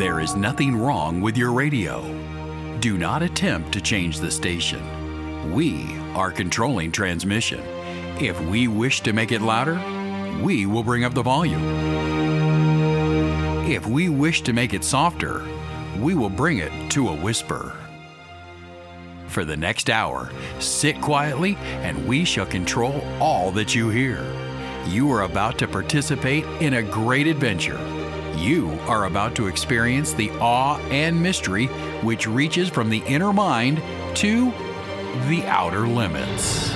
There is nothing wrong with your radio. Do not attempt to change the station. We are controlling transmission. If we wish to make it louder, we will bring up the volume. If we wish to make it softer, we will bring it to a whisper. For the next hour, sit quietly and we shall control all that you hear. You are about to participate in a great adventure. You are about to experience the awe and mystery which reaches from the inner mind to the outer limits.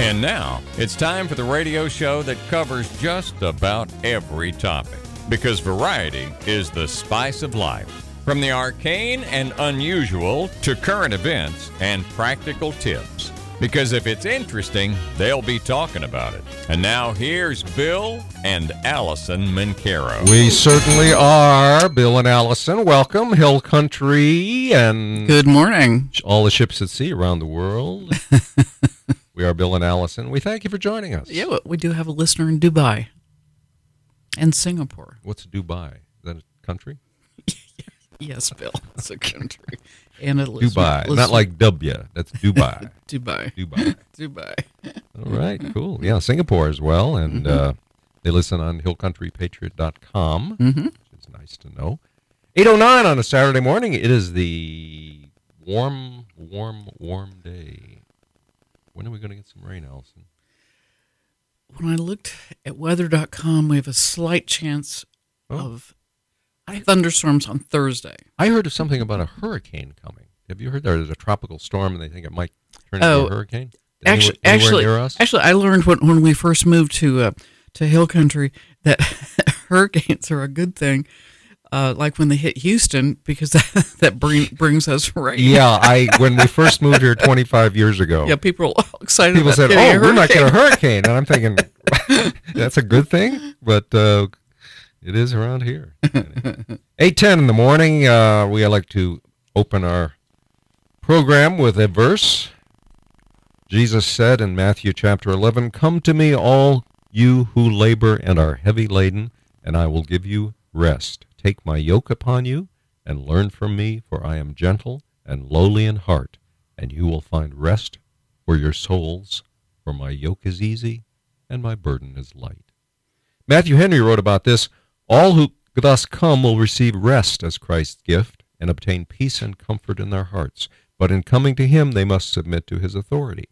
And now, it's time for the radio show that covers just about every topic, because variety is the spice of life. From the arcane and unusual to current events and practical tips, because if it's interesting, they'll be talking about it. And now here's Bill and Allison Mencarow. We certainly are, Bill and Allison. Welcome, Hill Country, and good morning. All the ships at sea around the world. We are Bill and Allison. We thank you for joining us. Yeah, we do have a listener in Dubai and Singapore. What's Dubai? Is that a country? Yes, Bill. It's a country. And a listener. Dubai. Listener. Not like W. That's Dubai. Dubai. All right, cool. Yeah, Singapore as well. And they listen on hillcountrypatriot.com, which is nice to know. 8:09 on a Saturday morning. It is the warm day. When are we going to get some rain, Allison? When I looked at weather.com, we have a slight chance of thunderstorms on Thursday. I heard of something about a hurricane coming. Have you heard that? There's a tropical storm, and they think it might turn into a hurricane? Actually, I learned when we first moved to Hill Country that hurricanes are a good thing. Like when they hit Houston, because that brings us rain. Yeah, when we first moved here 25 years ago. Yeah, people were all excited. People said, we're not getting a hurricane. And I'm thinking, that's a good thing, but it is around here. 8:10 in the morning, we like to open our program with a verse. Jesus said in Matthew chapter 11, "Come to me, all you who labor and are heavy laden, and I will give you rest. Take my yoke upon you and learn from me, for I am gentle and lowly in heart, and you will find rest for your souls, for my yoke is easy and my burden is light." Matthew Henry wrote about this: "All who thus come will receive rest as Christ's gift and obtain peace and comfort in their hearts, but in coming to him they must submit to his authority.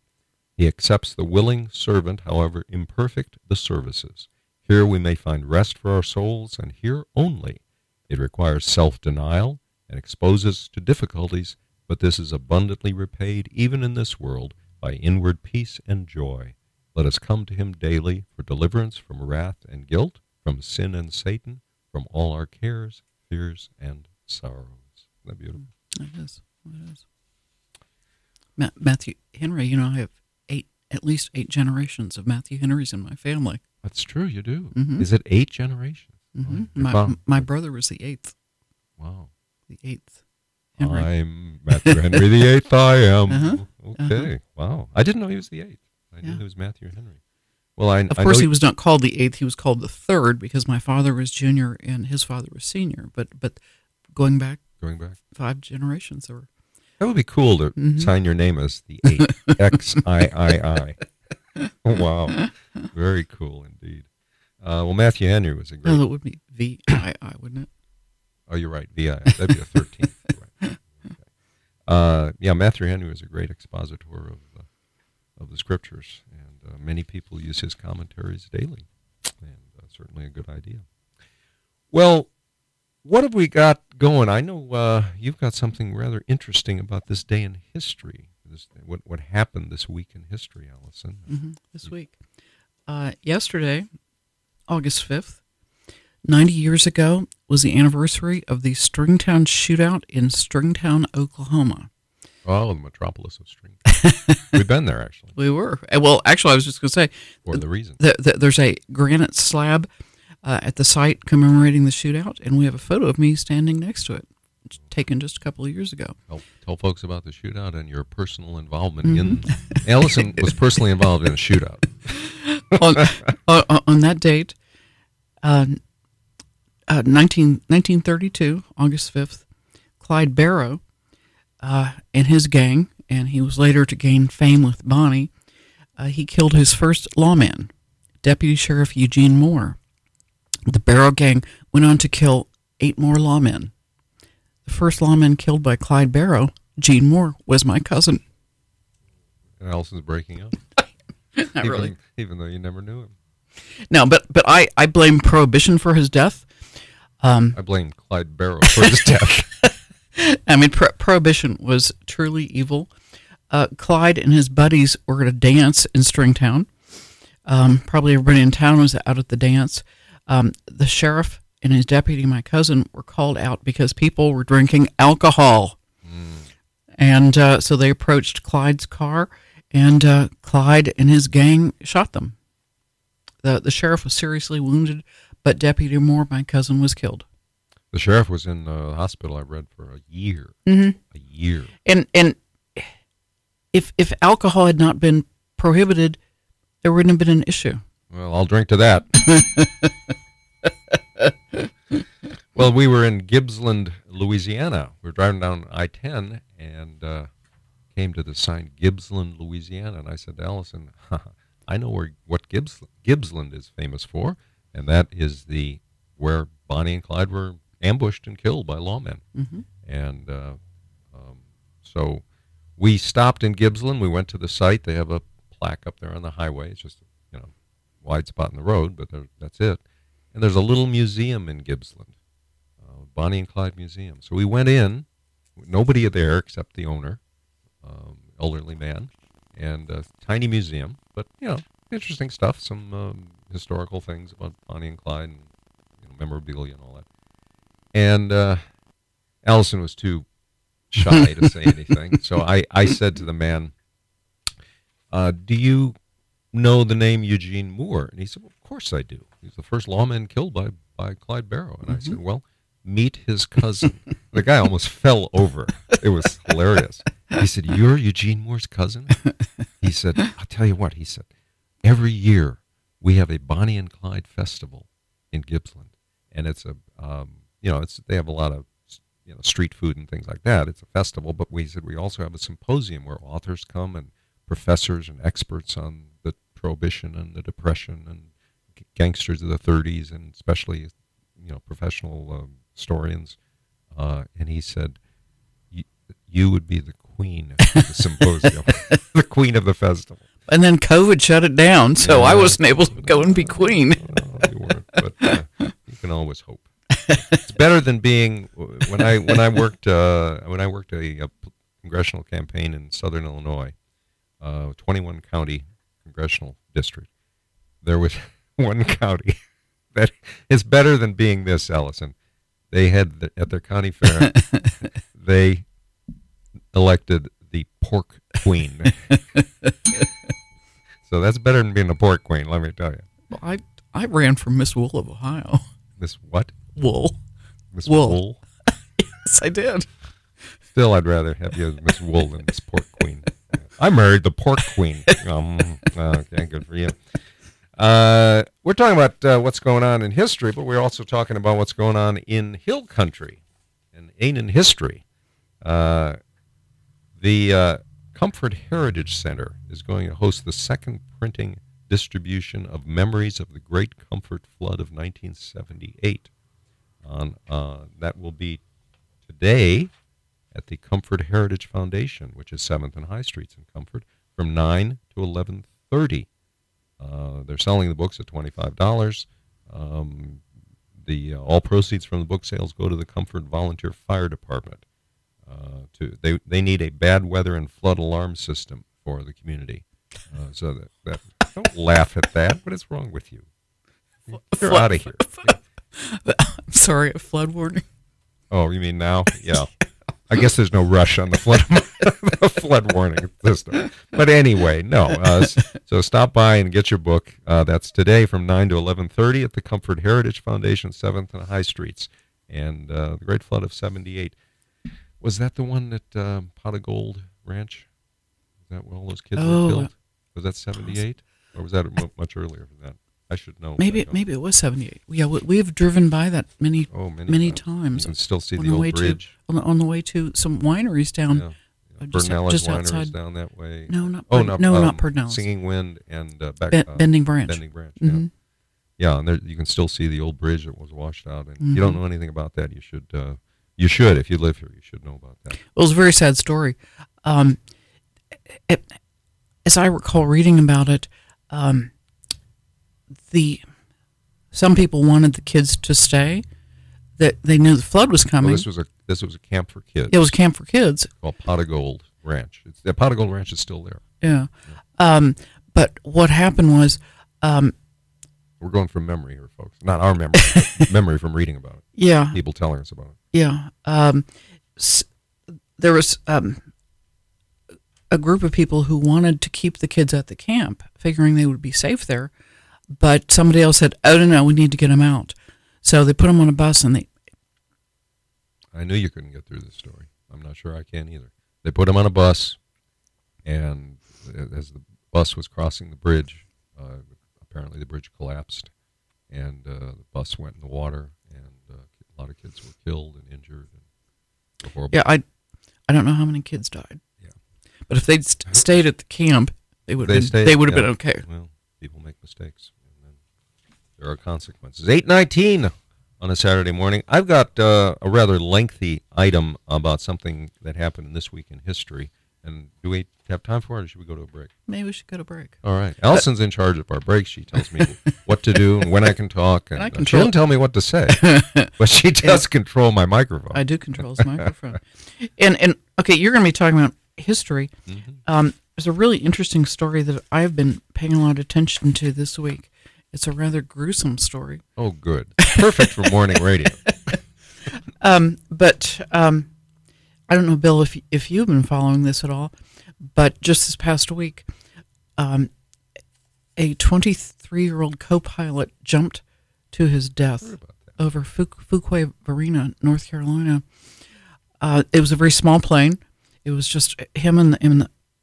He accepts the willing servant, however imperfect the services. Here we may find rest for our souls, and here only. It requires self-denial and exposes to difficulties, but this is abundantly repaid, even in this world, by inward peace and joy. Let us come to him daily for deliverance from wrath and guilt, from sin and Satan, from all our cares, fears, and sorrows." Isn't that beautiful? It is. Matthew Henry, I have at least eight generations of Matthew Henrys in my family. That's true, you do. Mm-hmm. Is it 8 generations? Mm-hmm. My brother was the 8th. Wow. The 8th Henry. I'm Matthew Henry the 8th, I am. Uh-huh. Okay, wow. I didn't know he was the 8th. I knew he was Matthew Henry. Well, Of course, he was not called the 8th. He was called the 3rd, because my father was junior and his father was senior. But going back 5 generations. That would be cool to sign your name as the 8th. XIII. Oh, wow. Very cool indeed. Well, Matthew Henry was a great... No, it would be VII, wouldn't it? Oh, you're right, VII. That'd be a 13th. Right. Okay. Matthew Henry was a great expositor of the scriptures, and many people use his commentaries daily, and certainly a good idea. Well, what have we got going? I know you've got something rather interesting about this day in history, what happened this week in history, Allison. Mm-hmm. This week. Yesterday, August 5th, 90 years ago, was the anniversary of the Stringtown shootout in Stringtown, Oklahoma. Oh, the metropolis of Stringtown. We've been there, actually. We were. Well, actually, I was just going to say... For the reason. There's a granite slab at the site commemorating the shootout, and we have a photo of me standing next to it, taken just a couple of years ago. Tell folks about the shootout and your personal involvement in. Allison was personally involved in a shootout. on that date, 1932, August 5th, Clyde Barrow and his gang, and he was later to gain fame with Bonnie, he killed his first lawman, Deputy Sheriff Eugene Moore. The Barrow gang went on to kill 8 more lawmen. The first lawman killed by Clyde Barrow, Gene Moore, was my cousin. And Allison's breaking up. Not really. Even though you never knew him. No, but I blame Prohibition for his death. I blame Clyde Barrow for his death. I mean, Prohibition was truly evil. Clyde and his buddies were at a dance in Stringtown. Probably everybody in town was out at the dance. The sheriff and his deputy, my cousin, were called out because people were drinking alcohol. And so they approached Clyde's car, and Clyde and his gang shot them. The sheriff was seriously wounded, but Deputy Moore, my cousin, was killed. The sheriff was in the hospital, I read, for a year. A year. And if alcohol had not been prohibited, there wouldn't have been an issue. Well, I'll drink to that. Well, we were in Gibsland, Louisiana. We were driving down I-10 and came to the sign Gibsland, Louisiana. And I said to Allison, I know what Gibsland is famous for, and that is where Bonnie and Clyde were ambushed and killed by lawmen. And so we stopped in Gibsland. We went to the site. They have a plaque up there on the highway. It's just a wide spot in the road, but that's it. And there's a little museum in Gibsland, Bonnie and Clyde Museum. So we went in, nobody there except the owner, elderly man, and a tiny museum. But, interesting stuff, some historical things about Bonnie and Clyde and memorabilia and all that. And Allison was too shy to say anything. So I said to the man, do you know the name Eugene Moore? And he said, well, of course I do. He's the first lawman killed by Clyde Barrow. And I said, well, meet his cousin. The guy almost fell over. It was hilarious. He said, you're Eugene Moore's cousin? He said, I'll tell you what. He said, every year we have a Bonnie and Clyde festival in Gibsland. And it's a, they have a lot of, street food and things like that. It's a festival. But we also have a symposium where authors come and professors and experts on the Prohibition and the Depression and gangsters of the 30s, and especially, professional historians. And he said, you would be the queen of the symposium, the queen of the festival. And then COVID shut it down, so I wasn't able to go and be queen. You weren't, but you can always hope. It's better than being, when I worked a congressional campaign in Southern Illinois, 21 county congressional district, there was one county that is better than being this, Allison. They had at their county fair, they elected the pork queen. So that's better than being a pork queen, let me tell you. Well, I ran for Miss Wool of Ohio. Miss what? Wool. Miss Wool? Yes, I did. Still, I'd rather have you as Miss Wool than Miss Pork Queen. I married the pork queen. Okay, good for you. We're talking about what's going on in history, but we're also talking about what's going on in Hill Country and Ain't history. The Comfort Heritage Center is going to host the second printing distribution of Memories of the Great Comfort Flood of 1978. That will be today at the Comfort Heritage Foundation, which is 7th and High Streets in Comfort, from 9 to 11:30. They're selling the books at $25. All proceeds from the book sales go to the Comfort Volunteer Fire Department. They need a bad weather and flood alarm system for the community. So that don't laugh at that. What is wrong with you? You're out of here. I'm sorry, a flood warning. Oh, you mean now? Yeah. I guess there's no rush on the flood flood warning system. But anyway, no. So stop by and get your book. That's today from 9 to 11:30 at the Comfort Heritage Foundation, 7th and High Streets. And the Great Flood of 78. Was that the one at Pot of Gold Ranch? Is that where all those kids were killed? Was that 78? Or was that much earlier than that? I should know. Maybe it was 78. Yeah, we've driven by that many times. You can still see the old bridge. On the way to some wineries down. Yeah. Just wineries outside. Down that way. No, not Pardonellis. Singing Wind and Bending Branch. Bending Branch, mm-hmm. Yeah, and there, you can still see the old bridge that was washed out. And mm-hmm. You don't know anything about that. You should, if you live here, you should know about that. It was a very sad story. As I recall reading about it, some people wanted the kids to stay, that they knew the flood was coming. Well, this was a camp for kids. It was a camp for kids. Called Pot of Gold Ranch. The Pot of Gold Ranch is still there. Yeah. But what happened was... we're going from memory here, folks. Not our memory, but memory from reading about it. Yeah. People telling us about it. Yeah. There was a group of people who wanted to keep the kids at the camp, figuring they would be safe there. But somebody else said, oh, no, we need to get them out. So they put them on a bus and they... I knew you couldn't get through this story. I'm not sure I can either. They put them on a bus, and as the bus was crossing the bridge... apparently the bridge collapsed, and the bus went in the water, and a lot of kids were killed and injured. And horrible. Yeah, I don't know how many kids died. Yeah, but if they'd stayed at the camp, they would have been okay. Well, people make mistakes, and then there are consequences. 8:19 on a Saturday morning. I've got a rather lengthy item about something that happened this week in history. And do we have time for it, or should we go to a break? Maybe we should go to break. All right. Allison's in charge of our break. She tells me what to do and when I can talk. And she doesn't tell me what to say, but she does control my microphone. I do control his microphone. And okay, you're going to be talking about history. Mm-hmm. There's a really interesting story that I've been paying a lot of attention to this week. It's a rather gruesome story. Oh, good. Perfect for morning radio. I don't know, Bill, if you've been following this at all, but just this past week, a 23-year-old co-pilot jumped to his death over Fuquay-Varina, North Carolina. It was a very small plane. It was just him and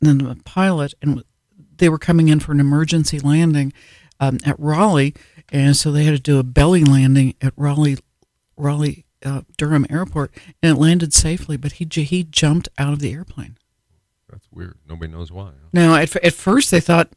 the pilot, and they were coming in for an emergency landing at Raleigh, and so they had to do a belly landing at Raleigh. Durham Airport, and it landed safely, but he jumped out of the airplane. That's weird. Nobody knows why. Huh? No, at first they thought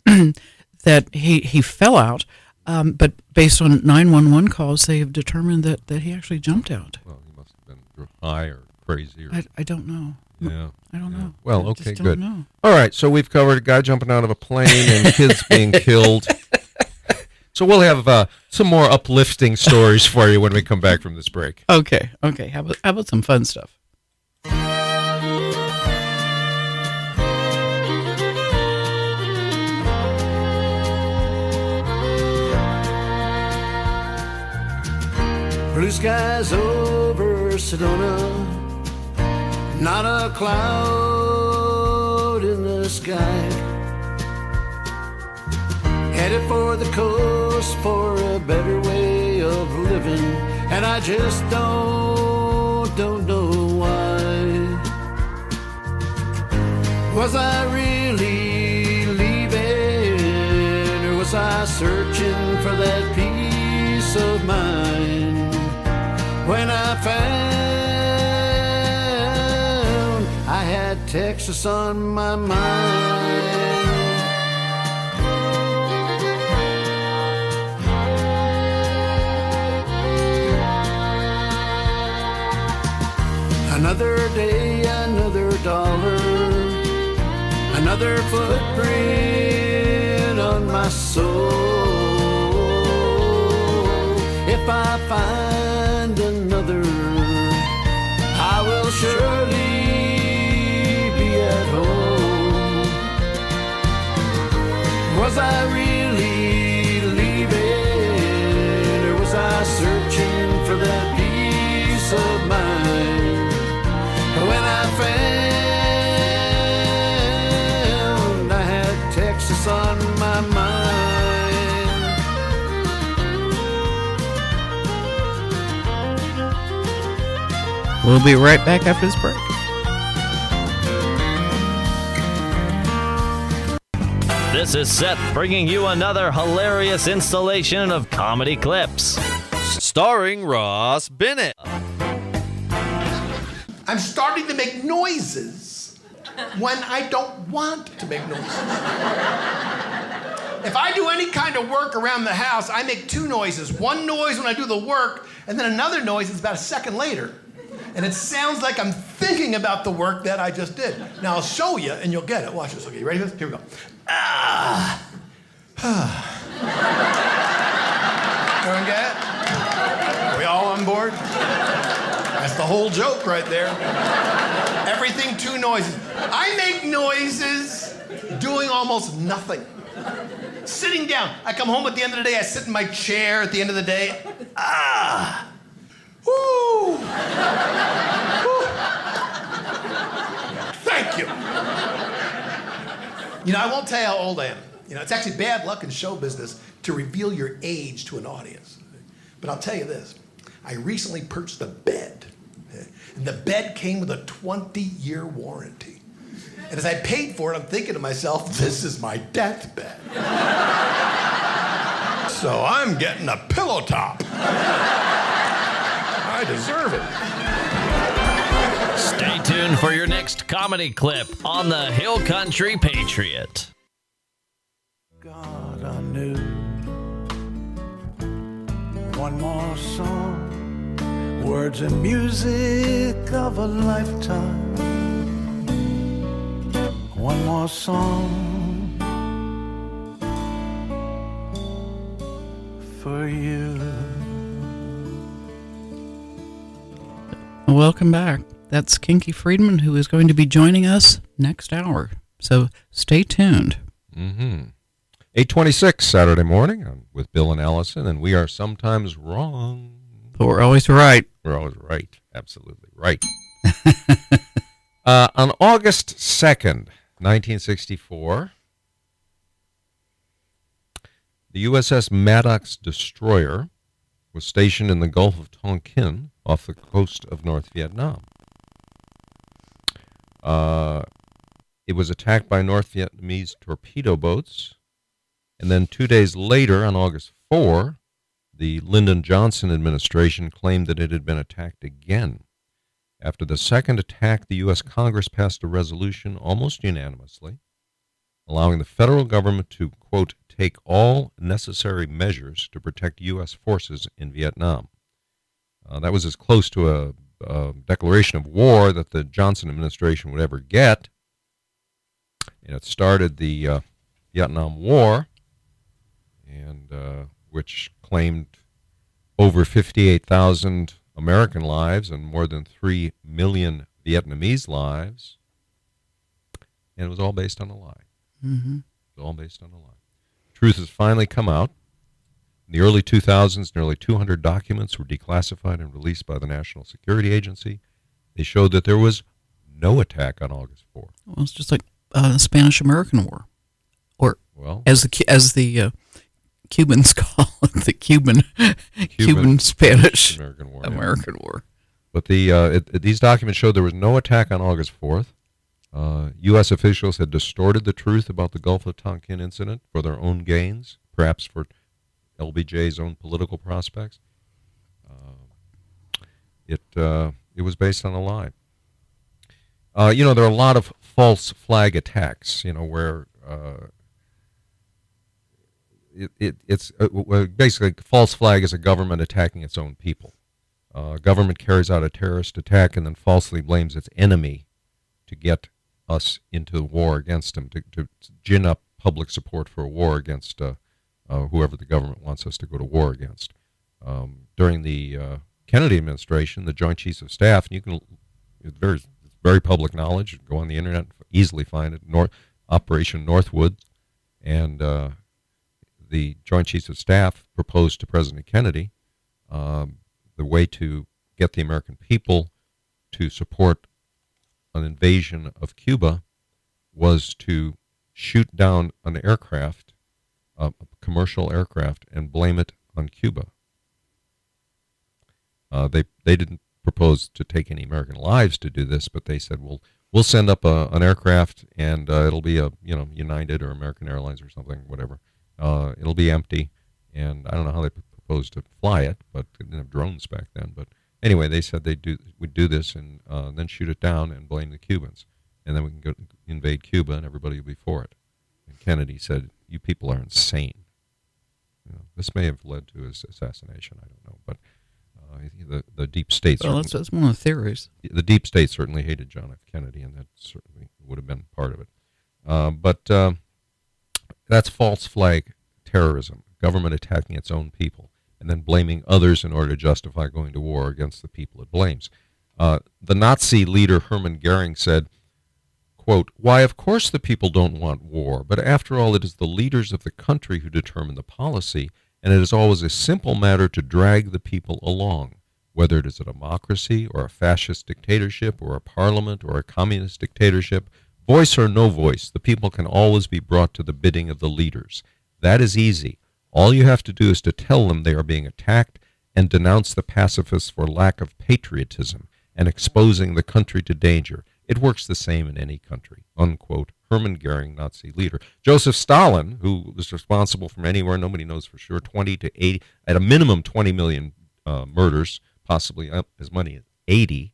that he fell out, but based on 911 calls, they have determined that he actually jumped out. Well, he must have been high or crazy. Or... I don't know. Yeah. I don't know. Well, okay, good. Know. All right, so we've covered a guy jumping out of a plane and kids being killed. So we'll have some more uplifting stories for you when we come back from this break. Okay. How about some fun stuff? Blue skies over Sedona, not a cloud in the sky. Headed for the coast for a better way of living, and I just don't know why. Was I really leaving, or was I searching for that peace of mind? When I found I had Texas on my mind. Another day, another dollar, another footprint on my soul. If I find another, I will surely be at home. Was I really leaving, or was I searching for that peace of mind? When I We'll be right back after this break. This is Seth bringing you another hilarious installation of comedy clips. Starring Ross Bennett. I'm starting to make noises when I don't want to make noises. If I do any kind of work around the house, I make two noises. One noise when I do the work, and then another noise is about a second later. And it sounds like I'm thinking about the work that I just did. Now, I'll show you, and you'll get it. Watch this. Okay, you ready for this? Here we go. Ah. Everyone get it? Are we all on board? That's the whole joke right there. Everything two noises. I make noises doing almost nothing. Sitting down. I come home at the end of the day, I sit in my chair at the end of the day. Ah! Woo! Woo! Thank you. You know, I won't tell you how old I am. You know, it's actually bad luck in show business to reveal your age to an audience. But I'll tell you this. I recently purchased a bed. And the bed came with a 20-year warranty. And as I paid for it, I'm thinking to myself, this is my deathbed. So I'm getting a pillow top. I deserve it. Stay tuned for your next comedy clip on the Hill Country Patriot. God, I knew one more song, words and music of a lifetime. One more song for you. Welcome back. That's Kinky Friedman, who is going to be joining us next hour. So stay tuned. 8:26 Saturday morning. I'm with Bill and Allison, and we are sometimes wrong. But we're always right. We're always right. Absolutely right. On August 2nd, 1964, the USS Maddox destroyer was stationed in the Gulf of Tonkin off the coast of North Vietnam. It was attacked by North Vietnamese torpedo boats, and then 2 days later, on August 4, the Lyndon Johnson administration claimed that it had been attacked again. After the second attack, the U.S. Congress passed a resolution almost unanimously allowing the federal government to, quote, take all necessary measures to protect U.S. forces in Vietnam. That was as close to a declaration of war that the Johnson administration would ever get. And it started the Vietnam War, and which claimed over 58,000 American lives and more than 3 million Vietnamese lives. And it was all based on a lie. Mm-hmm. It was all based on a lie. Truth has finally come out. In the early 2000s, nearly 200 documents were declassified and released by the National Security Agency. They showed that there was no attack on August 4th. Well, it's just like the Spanish-American War, or as the Cubans call it, the Cuban-Spanish-American War. But these documents showed there was no attack on August 4th. U.S. officials had distorted the truth about the Gulf of Tonkin incident for their own gains, perhaps for LBJ's own political prospects. It was based on a lie. You know, there are a lot of false flag attacks, you know, where it's basically false flag is a government attacking its own people. Government carries out a terrorist attack and then falsely blames its enemy to get us into war against them, to gin up public support for a war against whoever the government wants us to go to war against. During the Kennedy administration, the Joint Chiefs of Staff, and you can, it's very public knowledge, go on the internet, easily find it, Operation Northwoods, and the Joint Chiefs of Staff proposed to President Kennedy the way to get the American people to support an invasion of Cuba was to shoot down an aircraft, a commercial aircraft, and blame it on Cuba. They didn't proposed to take any American lives to do this, but they said, well, we'll send up an aircraft, and it'll be a, you know, United or American Airlines or something, whatever. It'll be empty, and I don't know how they proposed to fly it, but they didn't have drones back then. But anyway, they said would do this and then shoot it down and blame the Cubans, and then we can go invade Cuba and everybody will be for it. And Kennedy said, "You people are insane." You know, this may have led to his assassination. I don't know, but the deep state. Well, that's one of the theories. The deep state certainly hated John F. Kennedy, and that certainly would have been part of it. But that's false flag terrorism: government attacking its own people and then blaming others in order to justify going to war against the people it blames. The Nazi leader Hermann Goering said, quote, "Why, of course the people don't want war, but after all, it is the leaders of the country who determine the policy, and it is always a simple matter to drag the people along, whether it is a democracy or a fascist dictatorship or a parliament or a communist dictatorship. Voice or no voice, the people can always be brought to the bidding of the leaders. That is easy. All you have to do is to tell them they are being attacked and denounce the pacifists for lack of patriotism and exposing the country to danger. It works the same in any country," unquote. Hermann Goering, Nazi leader. Joseph Stalin, who was responsible for anywhere, nobody knows for sure, 20 to 80, at a minimum 20 million murders, possibly up as many as 80,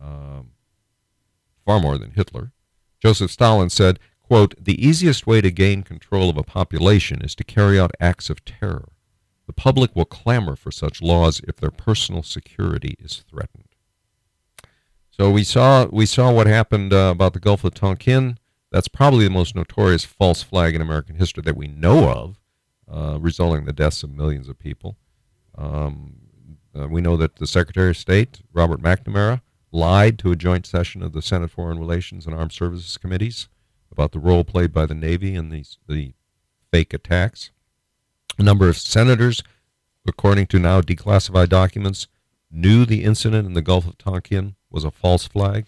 far more than Hitler. Joseph Stalin said, quote, "The easiest way to gain control of a population is to carry out acts of terror. The public will clamor for such laws if their personal security is threatened." So we saw what happened about the Gulf of Tonkin. That's probably the most notorious false flag in American history that we know of, resulting in the deaths of millions of people. We know that the Secretary of State, Robert McNamara, lied to a joint session of the Senate Foreign Relations and Armed Services Committees about the role played by the Navy in the fake attacks. A number of senators, according to now declassified documents, knew the incident in the Gulf of Tonkin was a false flag.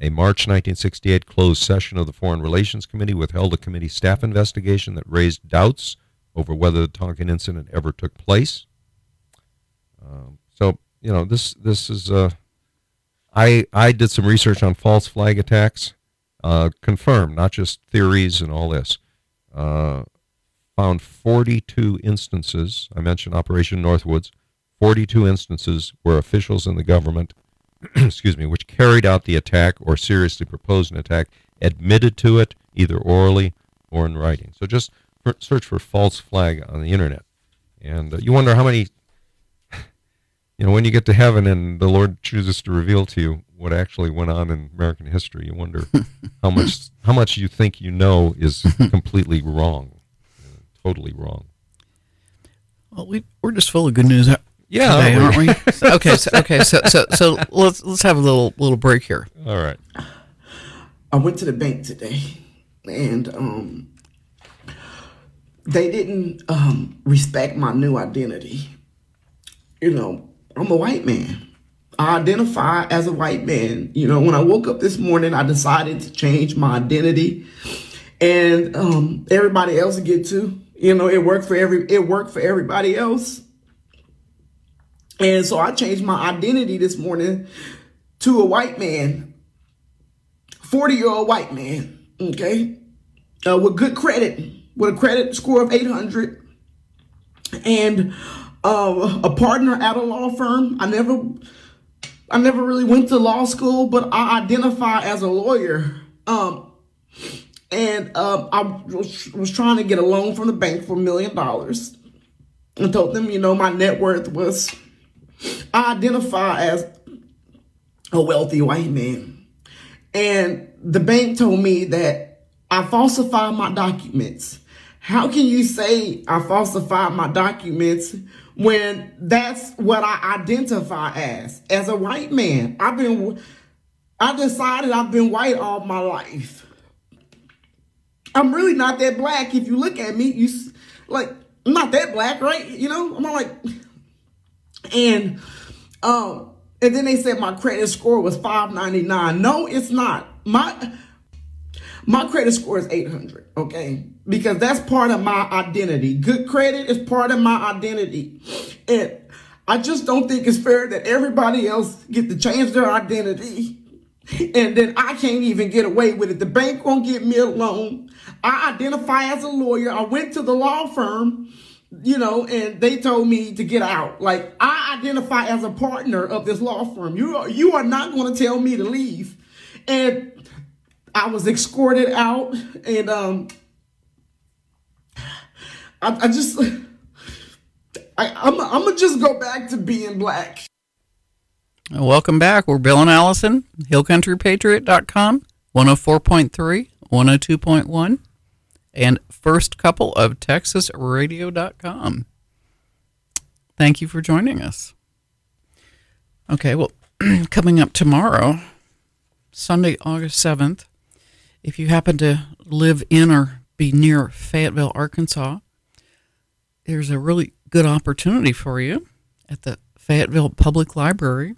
A March 1968 closed session of the Foreign Relations Committee withheld a committee staff investigation that raised doubts over whether the Tonkin incident ever took place. So, you know, this is... I did some research on false flag attacks, confirmed, not just theories and all this. Found 42 instances, I mentioned Operation Northwoods, 42 instances where officials in the government which carried out the attack or seriously proposed an attack, admitted to it, either orally or in writing. So just search for false flag on the internet. And you wonder how many, you know, when you get to heaven and the Lord chooses to reveal to you what actually went on in American history, you wonder how much you think you know is completely wrong, totally wrong. Well, we're just full of good news. Yeah, today, aren't we? So let's have a little break here. All right. I went to the bank today, and they didn't respect my new identity. You know, I'm a white man. I identify as a white man. You know, when I woke up this morning, I decided to change my identity, and everybody else did too. You know, it worked for everybody else. And so I changed my identity this morning to a white man, 40-year-old white man, okay, with good credit, with a credit score of 800, and a partner at a law firm. I never really went to law school, but I identify as a lawyer. And I was trying to get a loan from the bank for $1 million. I told them, you know, my net worth was... I identify as a wealthy white man, and the bank told me that I falsified my documents. How can you say I falsified my documents when that's what I identify as a white man? I decided I've been white all my life. I'm really not that black. If you look at me, I'm not that black, right? You know, I'm not like... And then they said my credit score was 599. No, it's not. My credit score is 800, okay? Because that's part of my identity. Good credit is part of my identity. And I just don't think it's fair that everybody else get to change their identity and then I can't even get away with it. The bank won't give me a loan. I identify as a lawyer. I went to the law firm, you know, and they told me to get out. Like, I identify as a partner of this law firm. You are not going to tell me to leave. And I was escorted out, and I'm going to just go back to being black. Welcome back. We're Bill and Allison, hillcountrypatriot.com, 104.3, 102.1, and First Couple of TexasRadio.com. Thank you for joining us. Okay, well, coming up tomorrow, Sunday, August 7th, if you happen to live in or be near Fayetteville, Arkansas, there's a really good opportunity for you at the Fayetteville Public Library.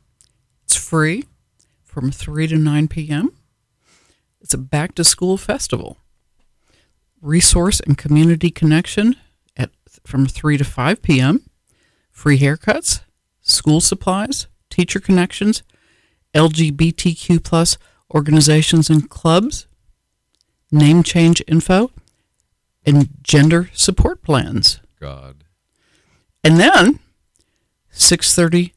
It's free from 3 to 9 p.m. It's a back-to-school festival. Resource and community connection from 3 to 5 p.m. Free haircuts, school supplies, teacher connections, LGBTQ plus organizations and clubs, name change info, and gender support plans. God. And then 6:30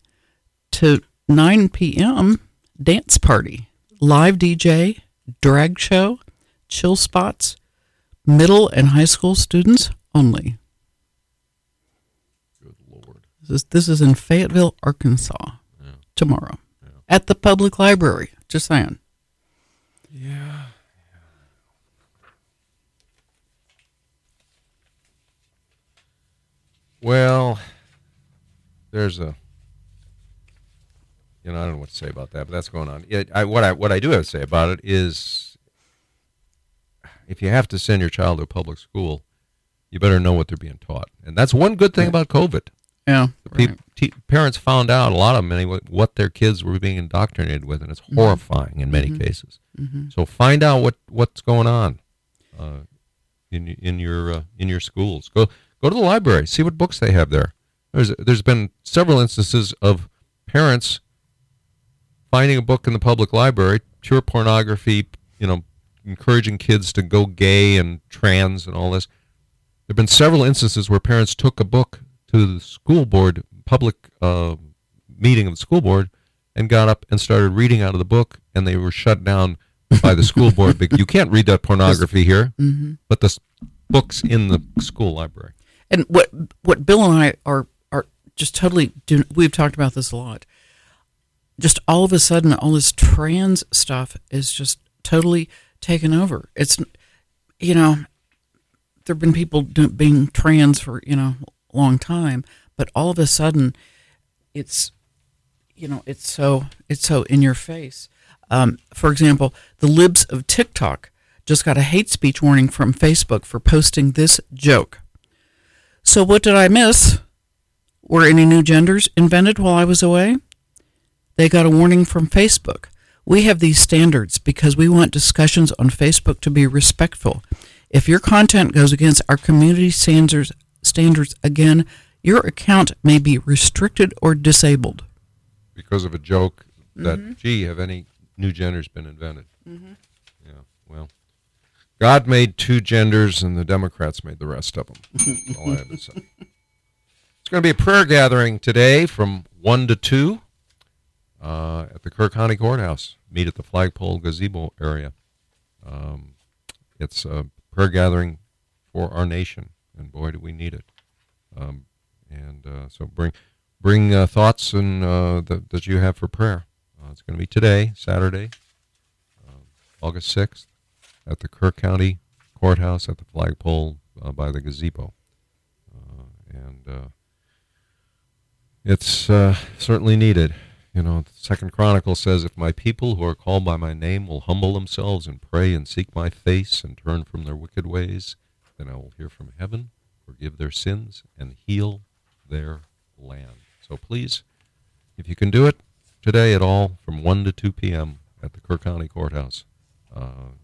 to 9 p.m. dance party, live DJ, drag show, chill spots, middle and high school students only. Good Lord. This is in Fayetteville, Arkansas, yeah. Tomorrow, yeah. At the public library. Just saying. Yeah. Well, there's a, you know, I don't know what to say about that, but that's going on. What I do have to say about it is, if you have to send your child to a public school, you better know what they're being taught. And that's one good thing about COVID. Yeah. Parents found out, a lot of them anyway, what their kids were being indoctrinated with, and it's horrifying in many cases. Mm-hmm. So find out what's going on in your schools. Go to the library, see what books they have there. There's been several instances of parents finding a book in the public library, pure pornography, you know, encouraging kids to go gay and trans and all this. There have been several instances where parents took a book to the school board, public meeting of the school board, and got up and started reading out of the book, and they were shut down by the school board. You can't read that pornography here, but the books in the school library. And what Bill and I are just totally doing, we've talked about this a lot, just all of a sudden all this trans stuff is just totally taken over. It's, you know, there have been people being trans for, you know, a long time, but all of a sudden it's, you know, it's so in your face. For example, the libs of TikTok just got a hate speech warning from Facebook for posting this joke. So what did I miss? Were any new genders invented while I was away? They got a warning from Facebook. We have these standards because we want discussions on Facebook to be respectful. If your content goes against our community standards again, your account may be restricted or disabled. Because of a joke that, gee, have any new genders been invented? Mm-hmm. Yeah, well. God made two genders, and the Democrats made the rest of them. That's all I have to say. It's going to be a prayer gathering today from 1 to 2 at the Kerr County Courthouse. Meet at the Flagpole Gazebo area. It's a prayer gathering for our nation, and boy, do we need it. So bring thoughts and that you have for prayer. It's going to be today, Saturday, August 6th. At the Kerr County Courthouse at the flagpole by the gazebo. It's certainly needed. You know, Second Chronicle says, if my people who are called by my name will humble themselves and pray and seek my face and turn from their wicked ways, then I will hear from heaven, forgive their sins, and heal their land. So please, if you can do it today at all, from 1 to 2 p.m. at the Kerr County Courthouse.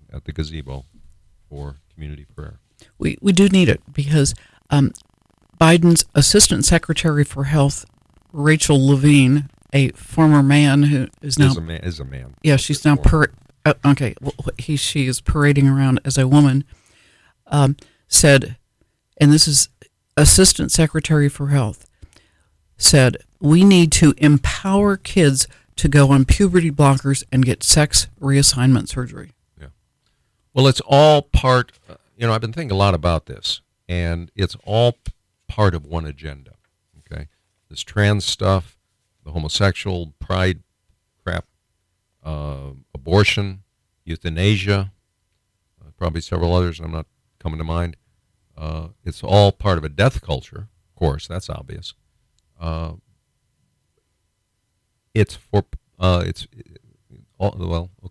At the gazebo for community prayer. We do need it because Biden's Assistant Secretary for Health, Rachel Levine, a former man who is now... Is a man. Yeah, she's now... She is parading around as a woman, said, and this is Assistant Secretary for Health, said, we need to empower kids to go on puberty blockers and get sex reassignment surgery. Yeah. Well, it's all part... I've been thinking a lot about this, and it's all part of one agenda, okay? This trans stuff, the homosexual pride crap, abortion, euthanasia, probably several others, I'm not coming to mind. It's all part of a death culture, of course, that's obvious.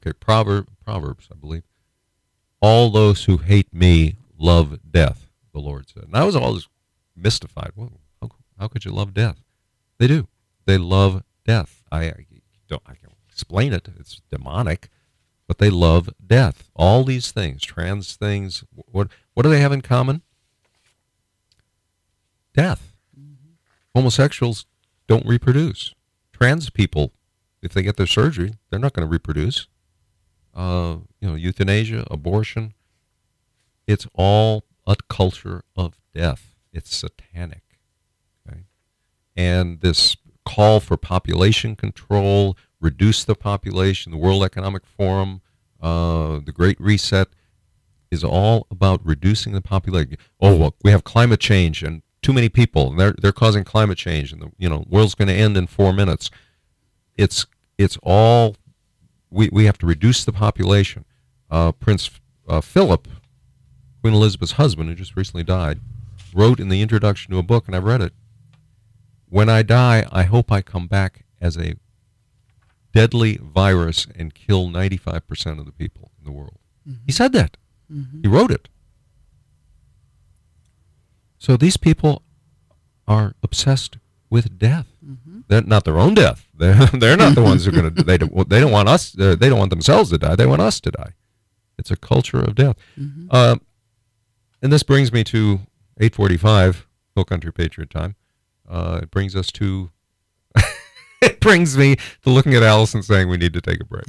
Proverbs, I believe. All those who hate me love death, the Lord said. And I was always mystified. Whoa, how could you love death? They do. They love death. I can't explain it. It's demonic, but they love death. All these things, trans things, what do they have in common? Death. Mm-hmm. Homosexuals don't reproduce. Trans people, if they get their surgery, they're not going to reproduce. Euthanasia, abortion. It's all a culture of death. It's satanic. Okay? And this call for population control, reduce the population, the World Economic Forum, the Great Reset, is all about reducing the population. Oh, well, we have climate change and too many people, and they're causing climate change, and the world's going to end in 4 minutes. It's all... We have to reduce the population. Prince Philip, Queen Elizabeth's husband, who just recently died, wrote in the introduction to a book, and I've read it, when I die, I hope I come back as a deadly virus and kill 95% of the people in the world. Mm-hmm. He said that. Mm-hmm. He wrote it. So these people are obsessed with death. Mm-hmm. They're not their own death. They're not the ones who are going to... They don't want us... they don't want themselves to die. They want us to die. It's a culture of death. Mm-hmm. And this brings me to 8:45, Hill Country Patriot time. It brings us to... it brings me to looking at Allison saying we need to take a break.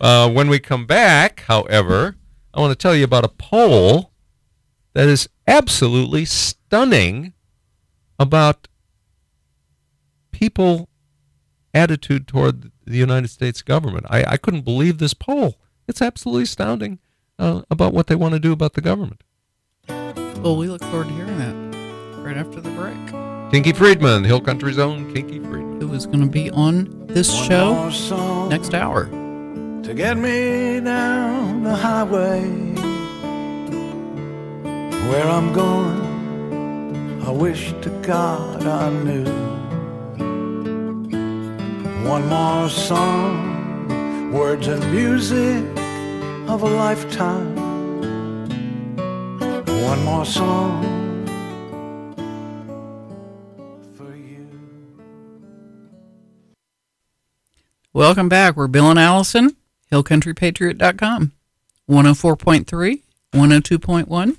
When we come back, however, I want to tell you about a poll that is absolutely stunning about people's attitude toward the United States government. I couldn't believe this poll. It's absolutely astounding about what they want to do about the government. Well, we look forward to hearing that right after the break. Kinky Friedman, Hill Country's own Kinky Friedman. Who is going to be on this show next hour. To get me down the highway, where I'm going, I wish to God I knew. One more song, words and music of a lifetime. One more song for you. Welcome back. We're Bill and Allison, hillcountrypatriot.com, 104.3, 102.1.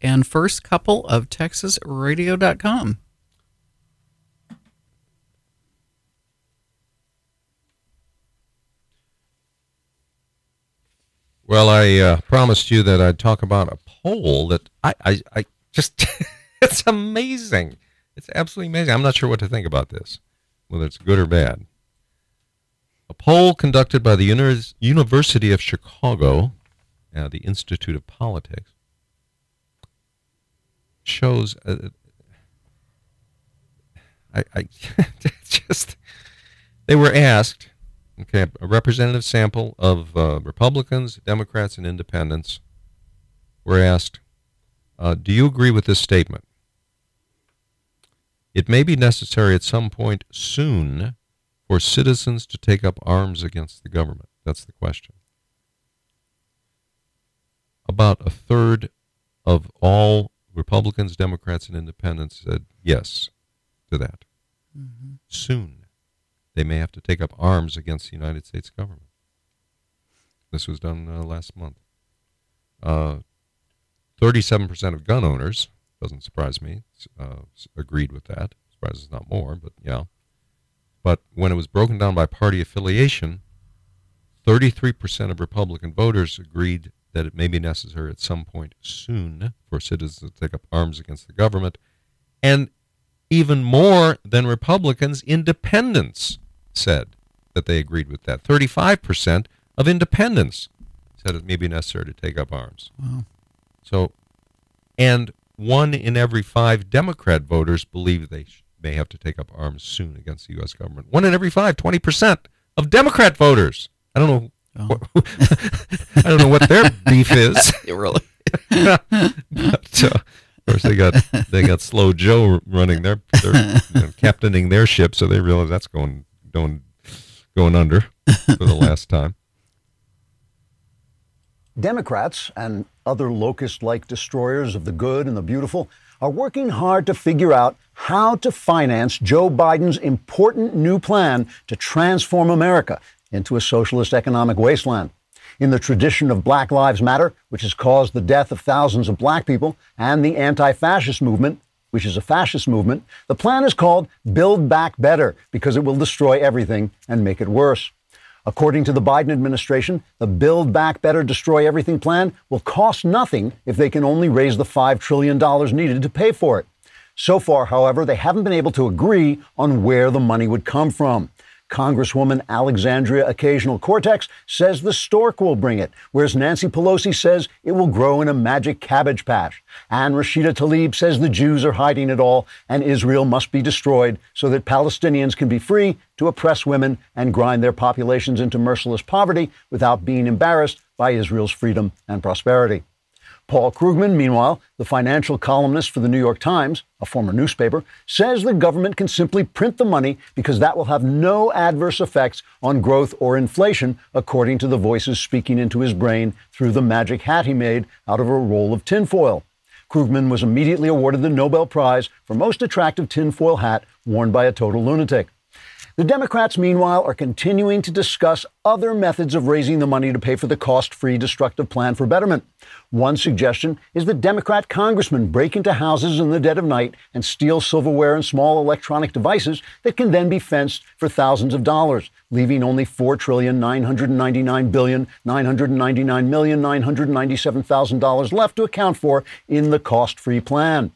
and first couple of TexasRadio.com. Well, I promised you that I'd talk about a poll that I just, it's amazing. It's absolutely amazing. I'm not sure what to think about this, whether it's good or bad. A poll conducted by the University of Chicago, the Institute of Politics, shows they were asked, okay, a representative sample of Republicans, Democrats, and Independents were asked, do you agree with this statement? It may be necessary at some point soon for citizens to take up arms against the government. That's the question. About a third of all Republicans, Democrats, and Independents said yes to that. Mm-hmm. Soon, they may have to take up arms against the United States government. This was done last month. 37% of gun owners, doesn't surprise me, agreed with that. surprised it's not more, but yeah. But when it was broken down by party affiliation, 33% of Republican voters agreed that it may be necessary at some point soon for citizens to take up arms against the government. And even more than Republicans, independents said that they agreed with that. 35% of independents said it may be necessary to take up arms. Wow. So, and 1 in every 5 Democrat voters believe they may have to take up arms soon against the U.S. government. 1 in every 5, 20% of Democrat voters. I don't know. I don't know what their beef is. Really? But, of course, they got Slow Joe running their captaining their ship, so they realize that's going under for the last time. Democrats and other locust-like destroyers of the good and the beautiful are working hard to figure out how to finance Joe Biden's important new plan to transform America into a socialist economic wasteland. In the tradition of Black Lives Matter, which has caused the death of thousands of black people, and the anti-fascist movement, which is a fascist movement, the plan is called Build Back Better because it will destroy everything and make it worse. According to the Biden administration, the Build Back Better Destroy Everything plan will cost nothing if they can only raise the $5 trillion needed to pay for it. So far, however, they haven't been able to agree on where the money would come from. Congresswoman Alexandria Ocasio-Cortez says the stork will bring it, whereas Nancy Pelosi says it will grow in a magic cabbage patch. And Rashida Tlaib says the Jews are hiding it all and Israel must be destroyed so that Palestinians can be free to oppress women and grind their populations into merciless poverty without being embarrassed by Israel's freedom and prosperity. Paul Krugman, meanwhile, the financial columnist for The New York Times, a former newspaper, says the government can simply print the money because that will have no adverse effects on growth or inflation, according to the voices speaking into his brain through the magic hat he made out of a roll of tinfoil. Krugman was immediately awarded the Nobel Prize for most attractive tinfoil hat worn by a total lunatic. The Democrats, meanwhile, are continuing to discuss other methods of raising the money to pay for the cost-free destructive plan for betterment. One suggestion is that Democrat congressmen break into houses in the dead of night and steal silverware and small electronic devices that can then be fenced for thousands of dollars, leaving only $4,999,999,997,000 left to account for in the cost-free plan.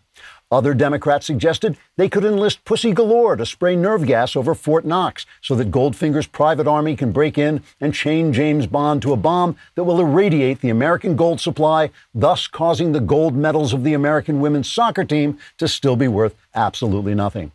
Other Democrats suggested they could enlist Pussy Galore to spray nerve gas over Fort Knox so that Goldfinger's private army can break in and chain James Bond to a bomb that will irradiate the American gold supply, thus causing the gold medals of the American women's soccer team to still be worth absolutely nothing.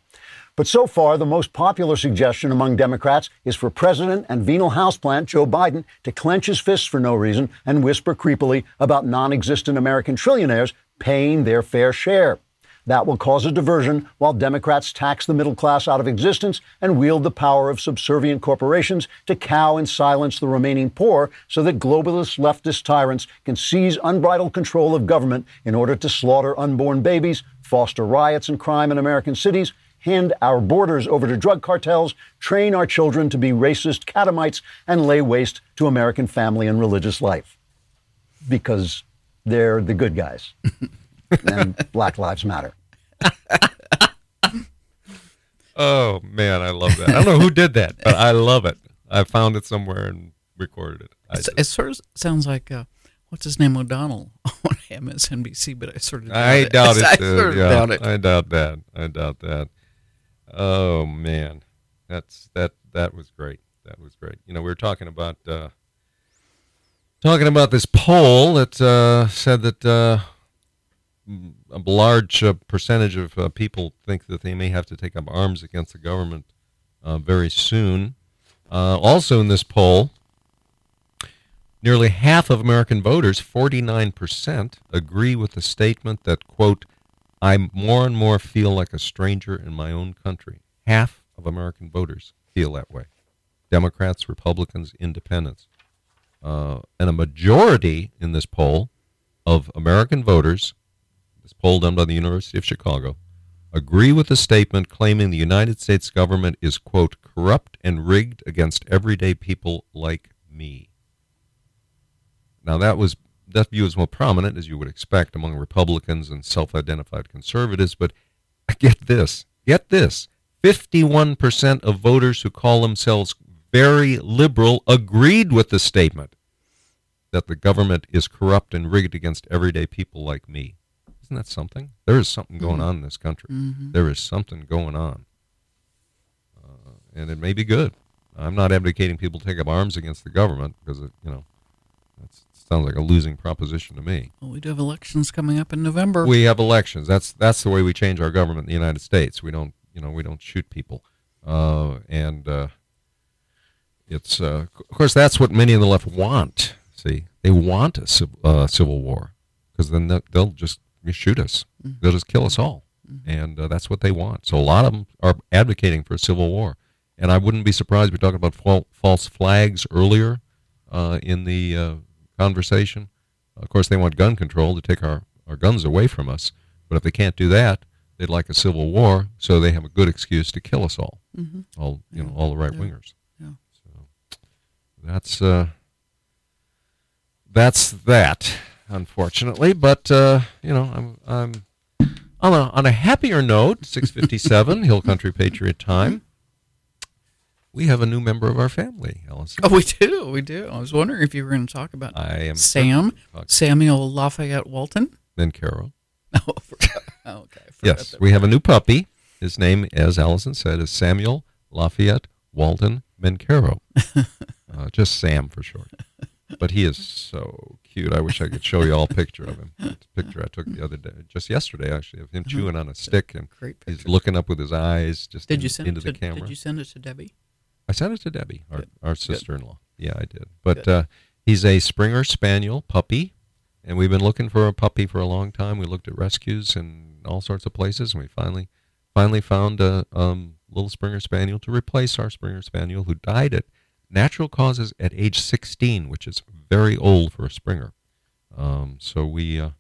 But so far, the most popular suggestion among Democrats is for President and venal houseplant Joe Biden to clench his fists for no reason and whisper creepily about non-existent American trillionaires paying their fair share. That will cause a diversion while Democrats tax the middle class out of existence and wield the power of subservient corporations to cow and silence the remaining poor so that globalist leftist tyrants can seize unbridled control of government in order to slaughter unborn babies, foster riots and crime in American cities, hand our borders over to drug cartels, train our children to be racist catamites, and lay waste to American family and religious life. Because they're the good guys. And Black Lives Matter. Oh, man, I love that. I don't know who did that, but I love it. I found it somewhere and recorded it. It sort of sounds like, what's his name, O'Donnell on MSNBC, but I sort of doubt it. I doubt that. Oh, man. That was great. You know, we were talking about this poll that said that a large percentage of people think that they may have to take up arms against the government very soon. Also in this poll, nearly half of American voters, 49%, agree with the statement that, quote, I more and more feel like a stranger in my own country. Half of American voters feel that way. Democrats, Republicans, Independents. And a majority in this poll of American voters, poll done by the University of Chicago, agree with the statement claiming the United States government is, quote, corrupt and rigged against everyday people like me. Now, that view is more prominent, as you would expect, among Republicans and self-identified conservatives, but get this. get this, 51% of voters who call themselves very liberal agreed with the statement that the government is corrupt and rigged against everyday people like me. Isn't that something? There is something going on in this country. There is something going on. And it may be good. I'm not advocating people take up arms against the government because, that sounds like a losing proposition to me. Well, we do have elections coming up in November. We have elections. That's the way we change our government in the United States. We don't, we don't shoot people. And of course, that's what many on the left want. See, they want a civil war because then they'll just shoot us. They'll just kill us all. And that's what they want. So a lot of them are advocating for a civil war. And I wouldn't be surprised. We're talking about false flags earlier in the conversation. Of course, they want gun control to take our guns away from us. But if they can't do that, they'd like a civil war, so they have a good excuse to kill us all, all the right-wingers. Yeah. So that's that, unfortunately. But, I'm on a happier note, 6:57, Hill Country Patriot Time. We have a new member of our family, Allison. Oh, we do. I was wondering if you were going to talk about Samuel Lafayette Walton. Mencarow. Oh, okay. Yes, we have a new puppy. His name, as Allison said, is Samuel Lafayette Walton Mencarow. Just Sam for short. But he is so cute. I wish I could show you all a picture of him. It's a picture I took the other day, just yesterday actually, of him chewing on a stick and he's looking up with his eyes camera. Did you send it to Debbie? I sent it to Debbie, our sister-in-law. Yeah, I did. But he's a Springer Spaniel puppy, and we've been looking for a puppy for a long time. We looked at rescues and all sorts of places, and we finally found a little Springer Spaniel to replace our Springer Spaniel, who died at natural causes at age 16, which is very old for a Springer. So we're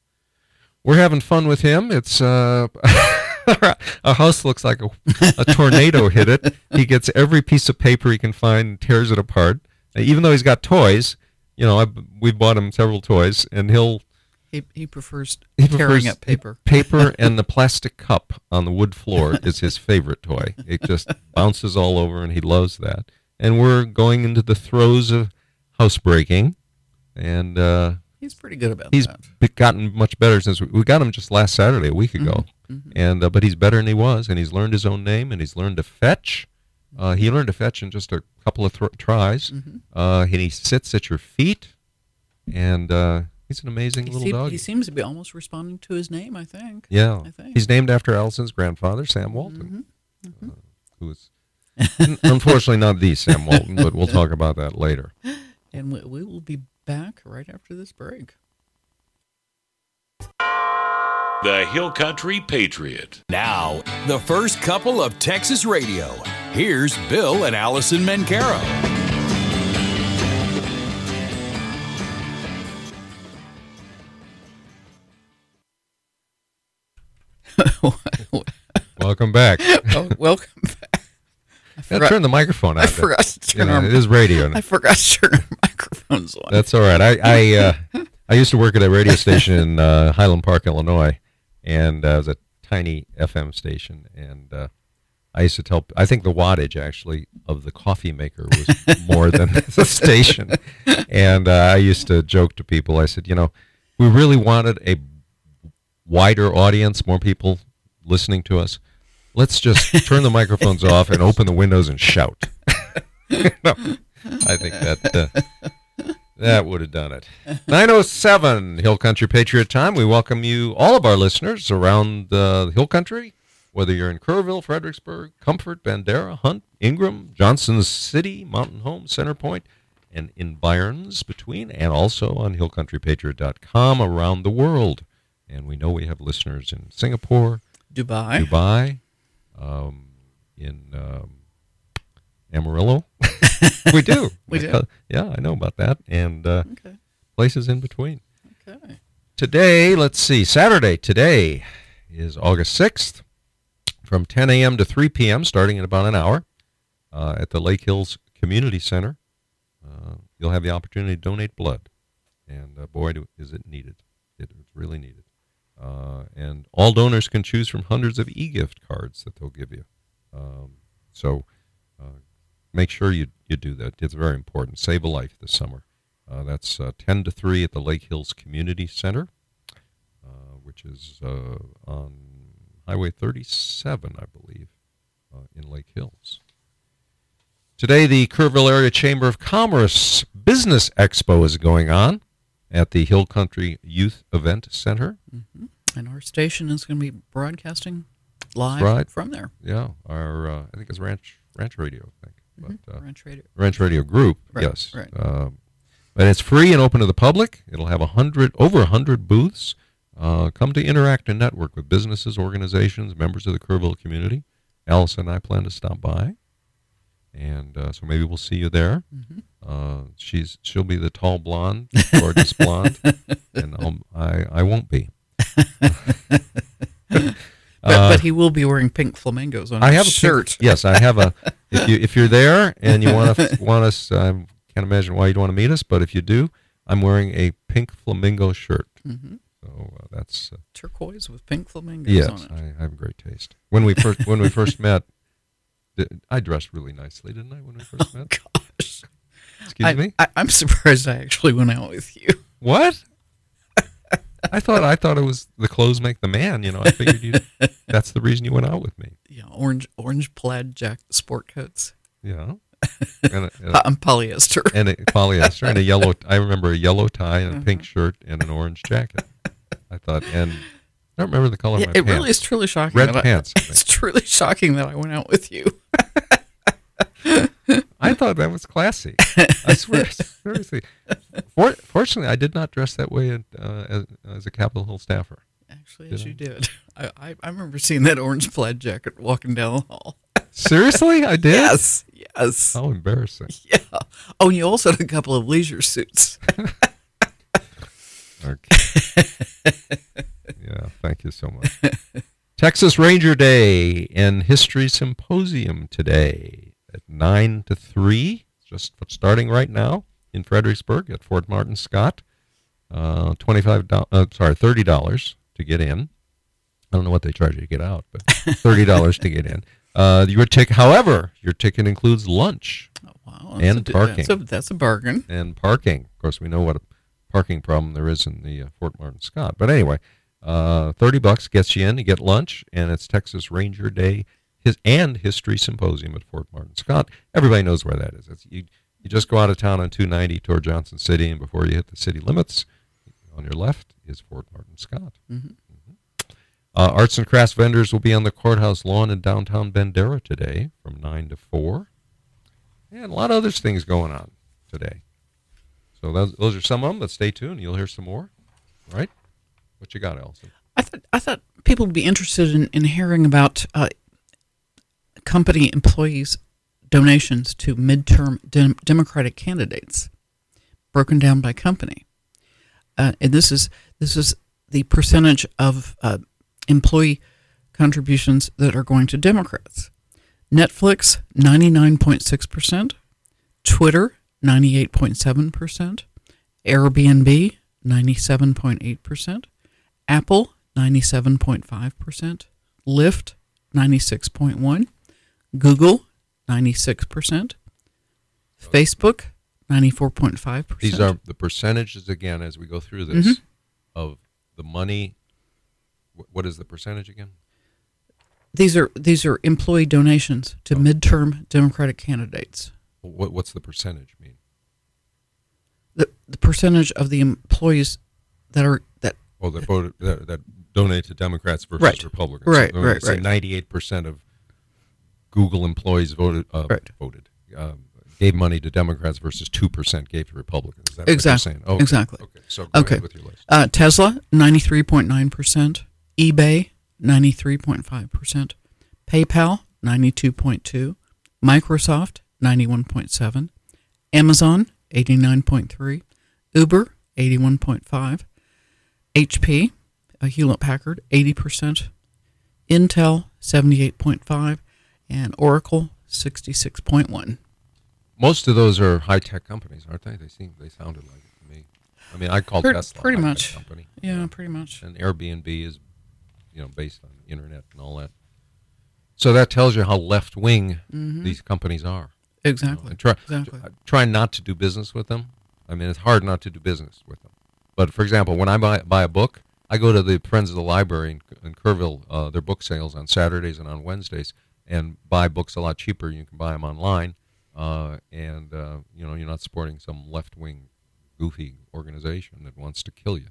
having fun with him. It's... Our house looks like a tornado hit it. He gets every piece of paper he can find and tears it apart. Even though he's got toys, we've bought him several toys, and he prefers tearing up paper. Paper and the plastic cup on the wood floor is his favorite toy. It just bounces all over, and he loves that. And we're going into the throes of housebreaking, and he's pretty good about that. He's gotten much better since we got him just last Saturday, a week ago. And but he's better than he was, and he's learned his own name, and he's learned to fetch. He learned to fetch in just a couple of tries. And he sits at your feet, and he's an amazing little dog. He seems to be almost responding to his name, I think. Yeah, he's named after Allison's grandfather, Sam Walton, who is unfortunately not the Sam Walton, but we'll talk about that later. And we will be back right after this break. The Hill Country Patriot. Now, the first couple of Texas radio. Here's Bill and Allison Mencarow. Welcome back. Oh, welcome back. Turn the microphone out. I forgot to turn it is radio now. I forgot to turn our microphones on. That's all right. I used to work at a radio station in Highland Park, Illinois. And it was a tiny FM station, and I used to tell, I think the wattage, actually, of the coffee maker was more than the station. And I used to joke to people. I said, we really wanted a wider audience, more people listening to us. Let's just turn the microphones off and open the windows and shout. No, I think that would have done it. 9:07 Hill Country Patriot Time. We welcome you, all of our listeners around the Hill Country, whether you're in Kerrville, Fredericksburg, Comfort, Bandera, Hunt, Ingram, Johnson City, Mountain Home, Center Point, and environs between, and also on hillcountrypatriot.com around the world. And we know we have listeners in Singapore, Dubai, in Amarillo. We do. Yeah, I know about that. And places in between. Okay. Today, let's see, Saturday, today is August 6th from 10 a.m. to 3 p.m., starting in about an hour at the Lake Hills Community Center. You'll have the opportunity to donate blood. And boy, is it needed. It's really needed. And all donors can choose from hundreds of e-gift cards that they'll give you. So make sure you do that. It's very important. Save a life this summer. That's 10 to 3 at the Lake Hills Community Center, which is on Highway 37, I believe, in Lake Hills. Today, the Kerrville Area Chamber of Commerce Business Expo is going on at the Hill Country Youth Event Center. Mm-hmm. And our station is going to be broadcasting live from there. Yeah, our I think it's Ranch Radio, I think. Mm-hmm. But, Ranch Radio Group, right, yes. Right. But it's free and open to the public. It'll have over 100 booths. Come to interact and network with businesses, organizations, members of the Kerrville community. Allison and I plan to stop by, and so maybe we'll see you there. Mm-hmm. She'll be the tall blonde, gorgeous blonde, and I won't be. But he will be wearing pink flamingos on his shirt. Yes, I have a. If you're there and you want us, I can't imagine why you'd want to meet us. But if you do, I'm wearing a pink flamingo shirt. Mm-hmm. So that's turquoise with pink flamingos on it. Yes, I have great taste. When we first met, I dressed really nicely, didn't I? When we first met. Gosh, excuse me. I'm surprised I actually went out with you. What? I thought it was the clothes make the man. You know, I figured that's the reason you went out with me. Yeah, orange plaid jacket, sport coats. Yeah, and polyester. And a yellow. I remember a yellow tie and a pink shirt and an orange jacket. I thought, and I don't remember the color of my pants. It really is truly shocking. Red pants. It's truly shocking that I went out with you. I thought that was classy. I swear, seriously. Fortunately, I did not dress that way as a Capitol Hill staffer. Actually, yes, you did. I remember seeing that orange plaid jacket walking down the hall. Seriously? I did? Yes. How embarrassing. Yeah. Oh, and you also had a couple of leisure suits. Okay. Yeah, thank you so much. Texas Ranger Day and History Symposium today at 9 to 3, just starting right now in Fredericksburg at Fort Martin Scott. $30 to get in. I don't know what they charge you to get out, but $30 to get in. However, your ticket includes lunch and parking. That's a bargain. And parking. Of course, we know what a parking problem there is in the Fort Martin Scott. But anyway, $30 gets you in to get lunch, and it's Texas Ranger Day and History Symposium at Fort Martin Scott. Everybody knows where that is. You just go out of town on 290 toward Johnson City, and before you hit the city limits, on your left is Fort Martin Scott. Mm-hmm. Mm-hmm. Arts and crafts vendors will be on the courthouse lawn in downtown Bandera today from 9 to 4. And a lot of other things going on today. So those are some of them, but stay tuned. You'll hear some more, right? What you got, Allison? I thought people would be interested in hearing about company employees' donations to midterm Democratic candidates, broken down by company. And this is the percentage of employee contributions that are going to Democrats. Netflix, 99.6%. Twitter, 98.7%, Airbnb, 97.8%, Apple, 97.5%, Lyft, 96.1%, Google, 96%, Facebook, 94.5%. These are the percentages, again, as we go through this, mm-hmm. of the money. What is the percentage again? These are employee donations to midterm Democratic candidates. What's the percentage mean? The percentage of the employees that donate to Democrats versus Republicans. Right. So 98% of Google employees gave money to Democrats versus 2% gave to Republicans. Is that exactly. What you're saying? Okay. Exactly. Okay. So go ahead with your list. Tesla 93.9%, eBay 93.5%, PayPal 92.2%, Microsoft 91.7%, Amazon 89.3%, Uber 81.5%, HP, Hewlett Packard 80%, Intel 78.5%, and Oracle 66.1%. Most of those are high tech companies, aren't they? They sounded like it to me. I mean, I call Tesla pretty much. Company. Yeah, pretty much. And Airbnb is, you know, based on the internet and all that. So that tells you how left wing these companies are. Exactly. You know, and try not to do business with them. I mean, it's hard not to do business with them. But for example, when I buy a book, I go to the Friends of the Library in Kerrville, their book sales on Saturdays and on Wednesdays, and buy books a lot cheaper. You can buy them online, and you know, you're not supporting some left-wing, goofy organization that wants to kill you.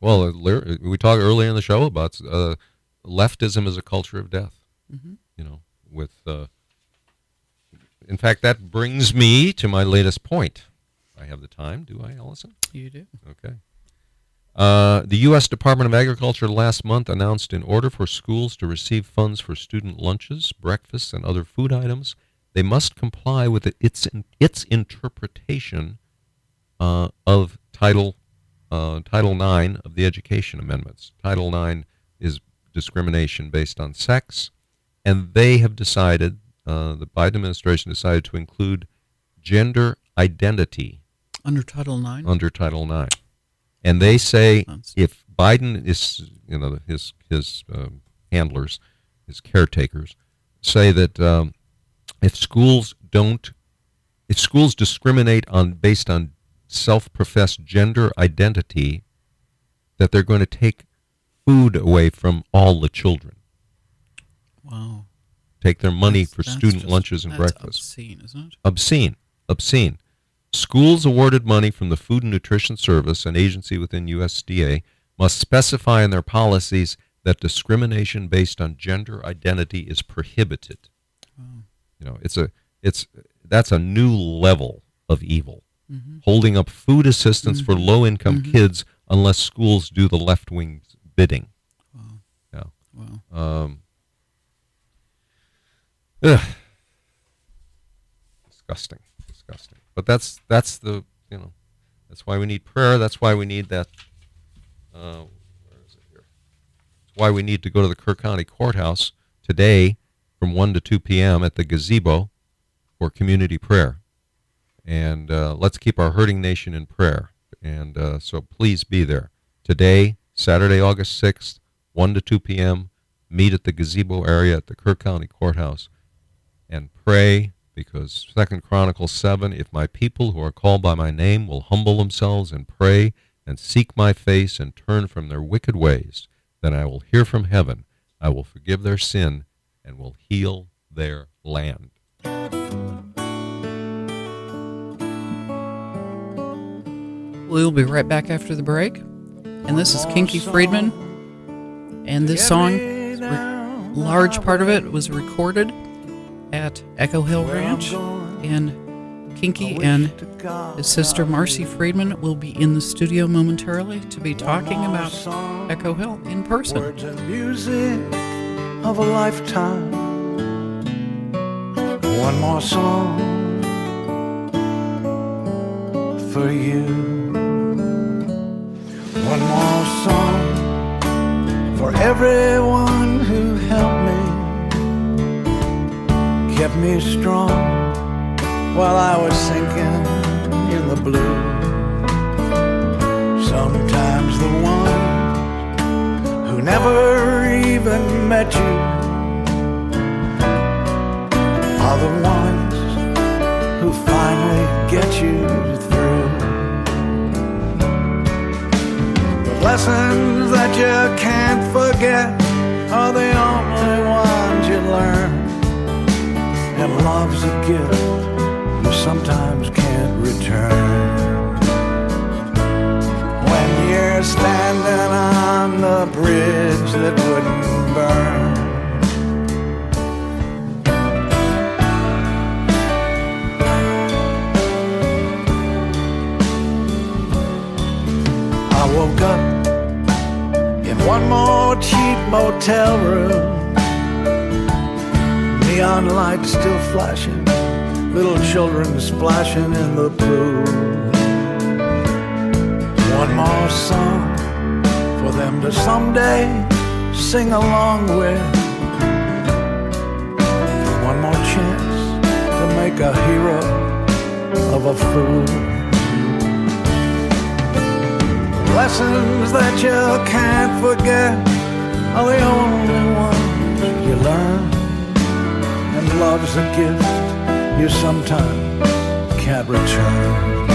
Well, we talked earlier in the show about leftism is a culture of death. Mm-hmm. You know, in fact, that brings me to my latest point. I have the time, do I, Allison? You do. Okay. The U.S. Department of Agriculture last month announced in order for schools to receive funds for student lunches, breakfasts, and other food items, they must comply with its interpretation of Title IX of the Education Amendments. Title IX is discrimination based on sex, and they have decided, the Biden administration decided to include gender identity under Title IX. And they say if Biden is, you know, his handlers, his caretakers, say that if schools discriminate based on self-professed gender identity, that they're going to take food away from all the children. Wow. Take their money for student lunches and breakfast. Obscene, isn't it? Obscene. Schools awarded money from the Food and Nutrition Service, an agency within USDA, must specify in their policies that discrimination based on gender identity is prohibited. Oh. You know, that's a new level of evil. Mm-hmm. Holding up food assistance for low-income kids unless schools do the left-wing bidding. Wow. Yeah. Wow. Disgusting. But that's the, you know, that's why we need prayer. That's why we need that. Where is it here? That's why we need to go to the Kerr County Courthouse today from 1 to 2 p.m. at the gazebo for community prayer. And let's keep our hurting nation in prayer. And so please be there today, Saturday, August 6th, 1 to 2 p.m. Meet at the gazebo area at the Kerr County Courthouse and pray. Because 2 Chronicles 7, if my people who are called by my name will humble themselves and pray and seek my face and turn from their wicked ways, then I will hear from heaven, I will forgive their sin, and will heal their land. We'll be right back after the break. And this is Kinky Friedman. And this song, a large part of it was recorded at Echo Hill Ranch, and Kinky and his sister Marcy Friedman will be in the studio momentarily to be talking about Echo Hill in person. Words and music of a lifetime. One more song for you. One more song for everyone who helped me. Kept me strong while I was sinking in the blue. Sometimes the ones who never even met you are the ones who finally get you through. The lessons that you can't forget are the only ones you learn. And love's a gift you sometimes can't return. When you're standing on the bridge that wouldn't burn, I woke up in one more cheap motel room. Neon lights still flashing, little children splashing in the pool. One more song for them to someday sing along with. One more chance to make a hero of a fool. lessons that you can't forget are the only ones you learn. And love's a gift you sometimes can't return.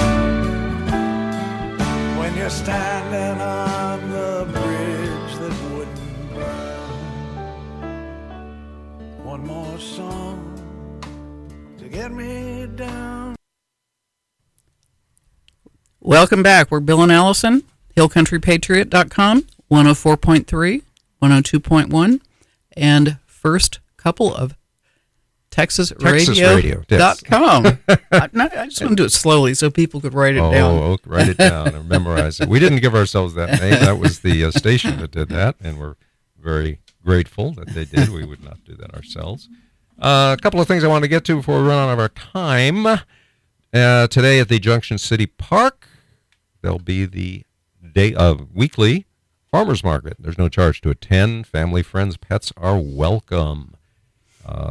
When you're standing on the bridge that wouldn't burn, one more song to get me down. Welcome back. We're Bill and Allison, hillcountrypatriot.com, 104.3, 102.1, and first couple of TexasRadio.com. I just want to do it slowly so people could write it down. Oh, write it down and memorize it. We didn't give ourselves that name. That was the station that did that, and we're very grateful that they did. We would not do that ourselves. A couple of things I wanted to get to before we run out of our time. Today at the Junction City Park, there'll be the day of weekly farmers market. There's no charge to attend. Family, friends, pets are welcome.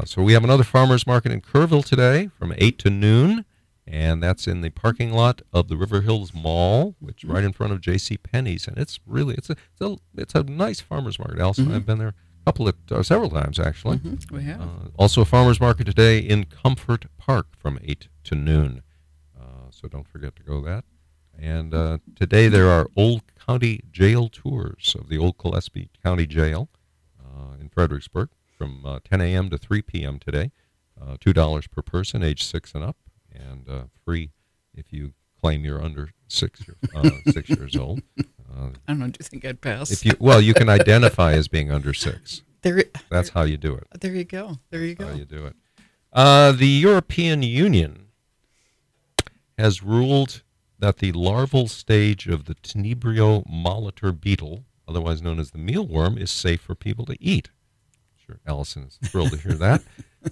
So we have another farmers market in Kerrville today from 8 to noon, and that's in the parking lot of the River Hills Mall, which is right in front of JCPenney's. And it's really it's a nice farmers market. Allison, I've been there several times actually. We have also a farmers market today in Comfort Park from 8 to noon. So don't forget to go that. And today there are Old County Jail tours of the Old Gillespie County Jail in Fredericksburg from 10 a.m. to 3 p.m. today. $2 per person, age 6 and up, and free if you claim you're under 6 years old. I don't know, do you think I'd pass? You can identify as being under 6. That's how you do it. There you go. That's how you do it. The European Union has ruled that the larval stage of the Tenebrio molitor beetle, otherwise known as the mealworm, is safe for people to eat. I'm sure Allison is thrilled to hear that.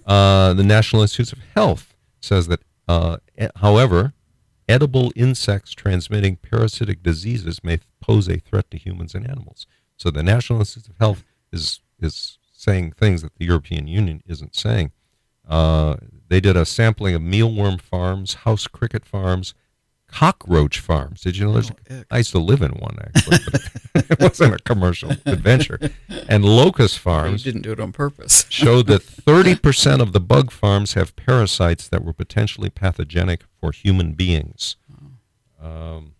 The National Institutes of Health says that, however, edible insects transmitting parasitic diseases may pose a threat to humans and animals. So the National Institutes of Health is saying things that the European Union isn't saying. They did a sampling of mealworm farms, house cricket farms, cockroach farms. Did you know there's? I used to live in one, actually, but it wasn't a commercial adventure. And locust farms. You didn't do it on purpose. Showed that 30% of the bug farms have parasites that were potentially pathogenic for human beings. Of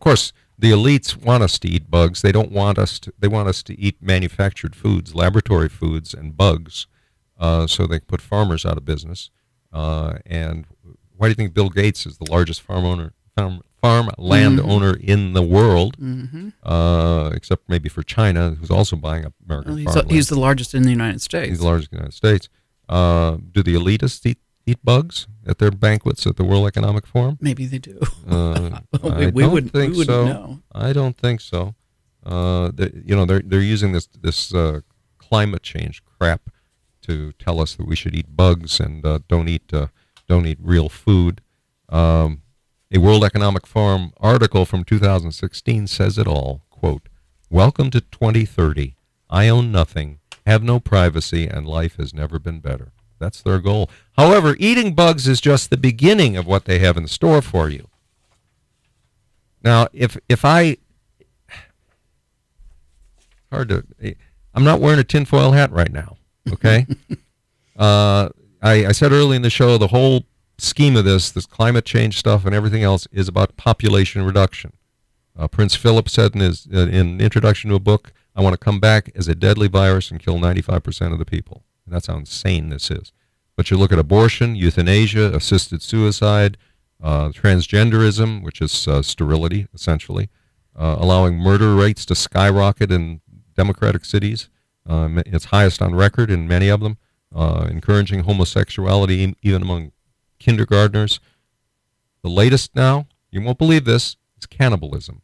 course, the elites want us to eat bugs. They don't want us to. They want us to eat manufactured foods, laboratory foods, and bugs, so they put farmers out of business. And why do you think Bill Gates is the largest farmland owner in the world, except maybe for China, who's also buying up American farmland? He's the largest in the United States. Do the elitists eat bugs at their banquets at the World Economic Forum? Maybe they do. We wouldn't know. I don't think so. They're using this climate change crap to tell us that we should eat bugs and don't eat real food. A World Economic Forum article from 2016 says it all. Quote, "Welcome to 2030. I own nothing, have no privacy, and life has never been better." That's their goal. However, eating bugs is just the beginning of what they have in store for you. Now, I'm not wearing a tinfoil hat right now, okay? I said early in the show, the whole scheme of this climate change stuff and everything else is about population reduction. Prince Philip said in his introduction to a book, "I want to come back as a deadly virus and kill 95% of the people." And that's how insane this is. But you look at abortion, euthanasia, assisted suicide, transgenderism, which is sterility, essentially, allowing murder rates to skyrocket in democratic cities. It's highest on record in many of them. Encouraging homosexuality even among kindergartners. The latest now, you won't believe this, is cannibalism.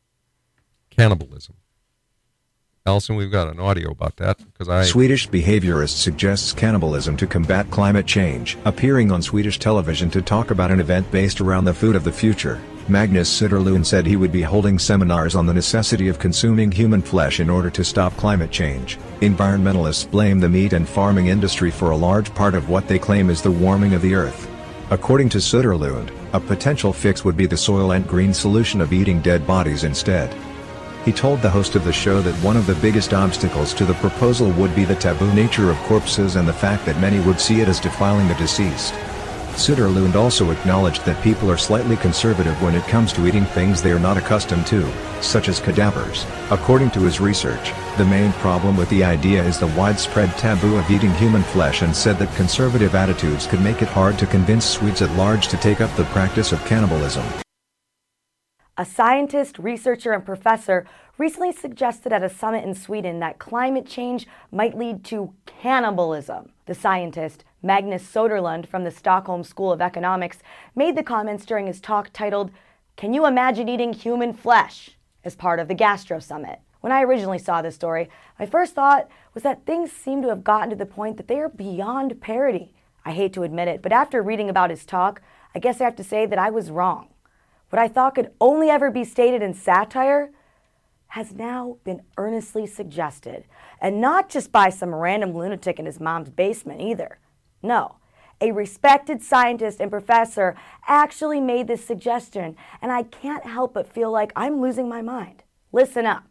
Allison, we've got an audio about that because Swedish behaviorist suggests cannibalism to combat climate change. Appearing on Swedish television to talk about an event based around the food of the future, Magnus Sitterlund said he would be holding seminars on the necessity of consuming human flesh in order to stop climate change. Environmentalists blame the meat and farming industry for a large part of what they claim is the warming of the earth. According to Suderlund, a potential fix would be the soil and green solution of eating dead bodies instead. He told the host of the show that one of the biggest obstacles to the proposal would be the taboo nature of corpses and the fact that many would see it as defiling the deceased. Suderlund also acknowledged that people are slightly conservative when it comes to eating things they are not accustomed to, such as cadavers. According to his research, the main problem with the idea is the widespread taboo of eating human flesh, and said that conservative attitudes could make it hard to convince Swedes at large to take up the practice of cannibalism. A scientist, researcher, and professor recently suggested at a summit in Sweden that climate change might lead to cannibalism. The scientist, Magnus Söderlund from the Stockholm School of Economics, made the comments during his talk titled, "Can You Imagine Eating Human Flesh?" as part of the Gastro Summit. When I originally saw this story, my first thought was that things seem to have gotten to the point that they are beyond parody. I hate to admit it, but after reading about his talk, I guess I have to say that I was wrong. What I thought could only ever be stated in satire has now been earnestly suggested, and not just by some random lunatic in his mom's basement either. No, a respected scientist and professor actually made this suggestion, and I can't help but feel like I'm losing my mind. Listen up.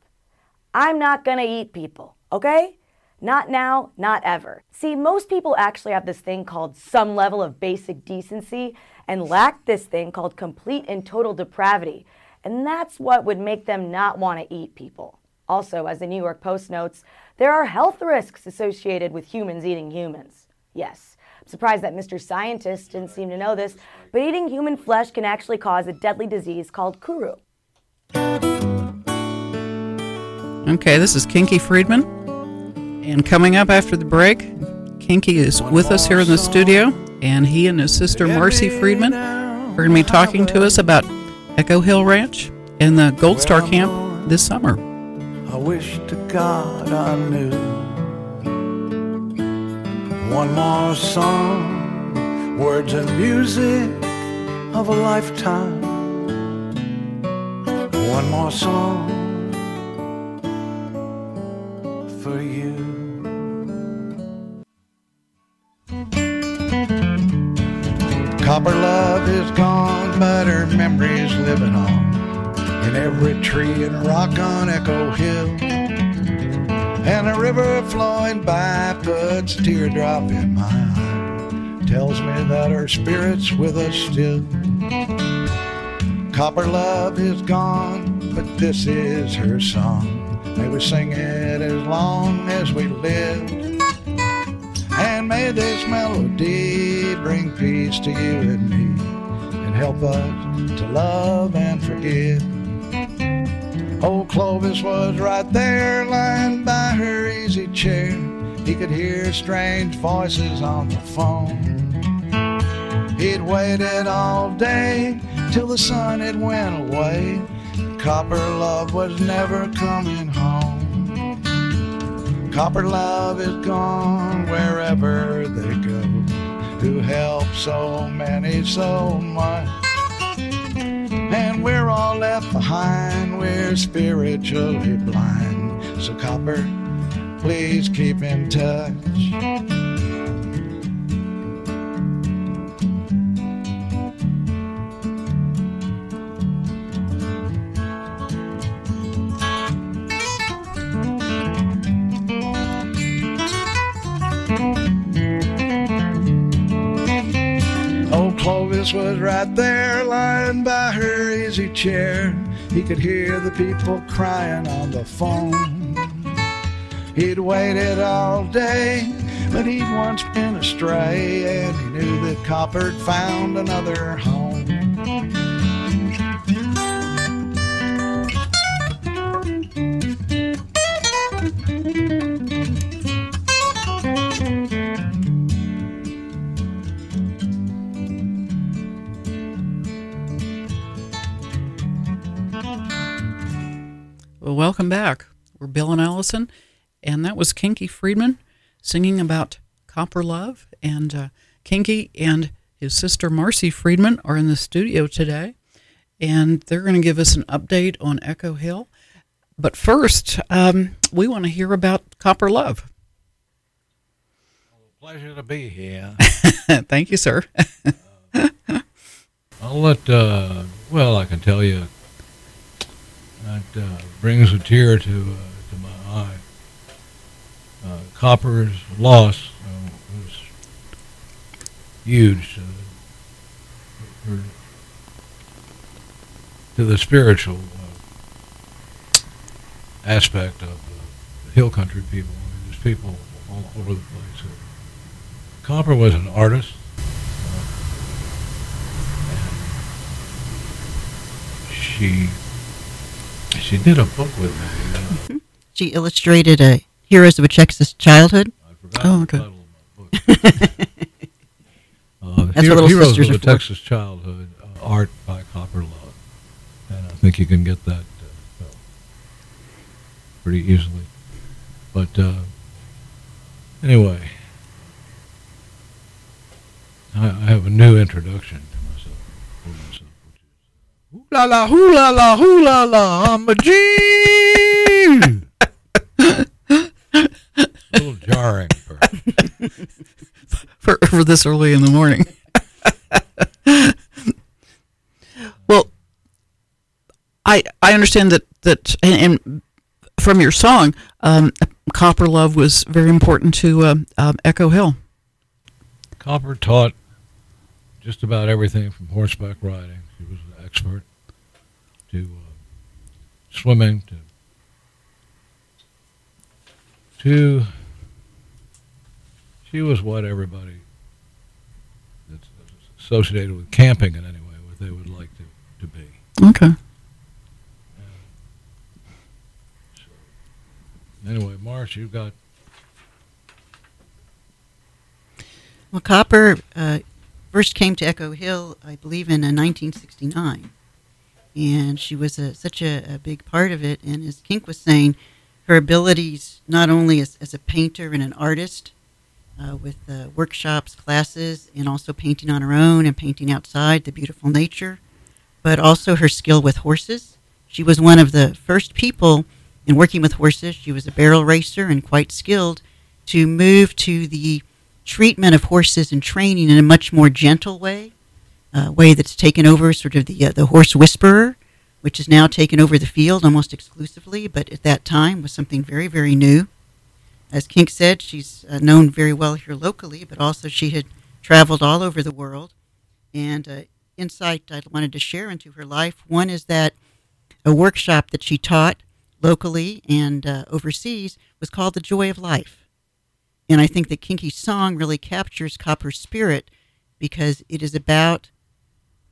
I'm not gonna eat people, okay? Not now, not ever. See, most people actually have this thing called some level of basic decency and lack this thing called complete and total depravity, and that's what would make them not want to eat people. Also, as the New York Post notes, there are health risks associated with humans eating humans. Yes, I'm surprised that Mr. Scientist didn't seem to know this, but eating human flesh can actually cause a deadly disease called kuru. Okay, this is Kinky Friedman. And coming up after the break, Kinky is with us here in the studio, and he and his sister Marcy Friedman are going to be talking to us about Echo Hill Ranch and the Gold Star Camp this summer. I wish to God I knew one more song, words and music of a lifetime. One more song for you. Copper love is gone, but her memory's living on in every tree and rock on Echo Hill. And a river flowing by puts a teardrop in my eye, tells me that her spirit's with us still. Copper love is gone, but this is her song. May we sing it as long as we live, and may this melody bring peace to you and me, and help us to love and forgive. Old Clovis was right there, lying by her easy chair. He could hear strange voices on the phone. He'd waited all day till the sun had went away. Copper love was never coming home. Copper love is gone wherever they go, who helped so many so much. And we're all left behind, we're spiritually blind. So Copper, please keep in touch. Was right there lying by her easy chair. He could hear the people crying on the phone. He'd waited all day, but he'd once been astray, and he knew that Copper'd found another home. Welcome back. We're Bill and Allison, and that was Kinky Friedman singing about Copper Love. And Kinky and his sister Marcy Friedman are in the studio today, and they're going to give us an update on Echo Hill. But first, we want to hear about Copper Love. Well, pleasure to be here. Thank you, sir. I'll let, well, I can tell you, that brings a tear to my eye. Copper's loss was huge to the spiritual aspect of the hill country people. There's people all over the place. Copper was an artist. And she did a book with me. She illustrated a Heroes of a Texas Childhood. I forgot the title of my book. That's what Heroes of a Texas Childhood, art by Copper Love. And I think you can get that pretty easily. But anyway, I have a new introduction to myself. Hoo la la, hoo la la, hoo la la, I'm a G! A little jarring for this early in the morning. Well, I understand that and from your song, Copper Love was very important to Echo Hill. Copper taught just about everything from horseback riding. She was an expert to swimming to she was what everybody that's associated with camping in any way, what they would like to be. Okay. So, anyway, Marsh, you've got. Well, Copper first came to Echo Hill, I believe, in 1969. And she was such a big part of it. And as Kink was saying, her abilities, not only as a painter and an artist, with workshops, classes, and also painting on her own and painting outside, the beautiful nature, but also her skill with horses. She was one of the first people in working with horses. She was a barrel racer and quite skilled to move to the treatment of horses and training in a much more gentle way, a way that's taken over sort of the horse whisperer, which is now taken over the field almost exclusively, but at that time was something very, very new. As Kink said, she's known very well here locally, but also she had traveled all over the world. And insight I wanted to share into her life, one is that a workshop that she taught locally and overseas was called The Joy of Life. And I think that Kinky's song really captures Copper's spirit because it is about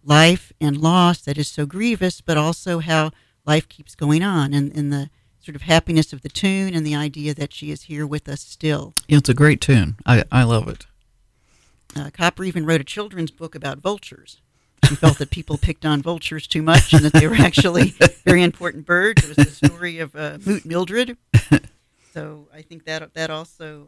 life and loss that is so grievous, but also how life keeps going on, and the sort of happiness of the tune and the idea that she is here with us still. Yeah, it's a great tune. I love it. Copper even wrote a children's book about vultures. She felt that people picked on vultures too much and that they were actually very important birds. It was the story of Moot Mildred. So I think that also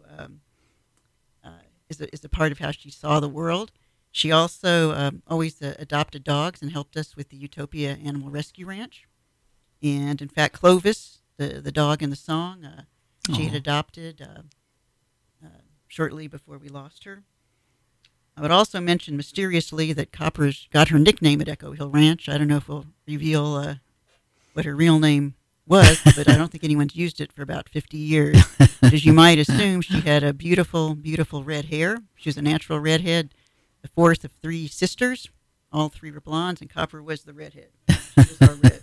is a part of how she saw the world. She also always adopted dogs and helped us with the Utopia Animal Rescue Ranch. And, in fact, Clovis, the dog in the song, she had adopted shortly before we lost her. I would also mention mysteriously that Copper's got her nickname at Echo Hill Ranch. I don't know if we'll reveal what her real name was, but I don't think anyone's used it for about 50 years. But as you might assume, she had a beautiful, beautiful red hair. She was a natural redhead, the fourth of three sisters. All three were blondes, and Copper was the redhead. She was our red.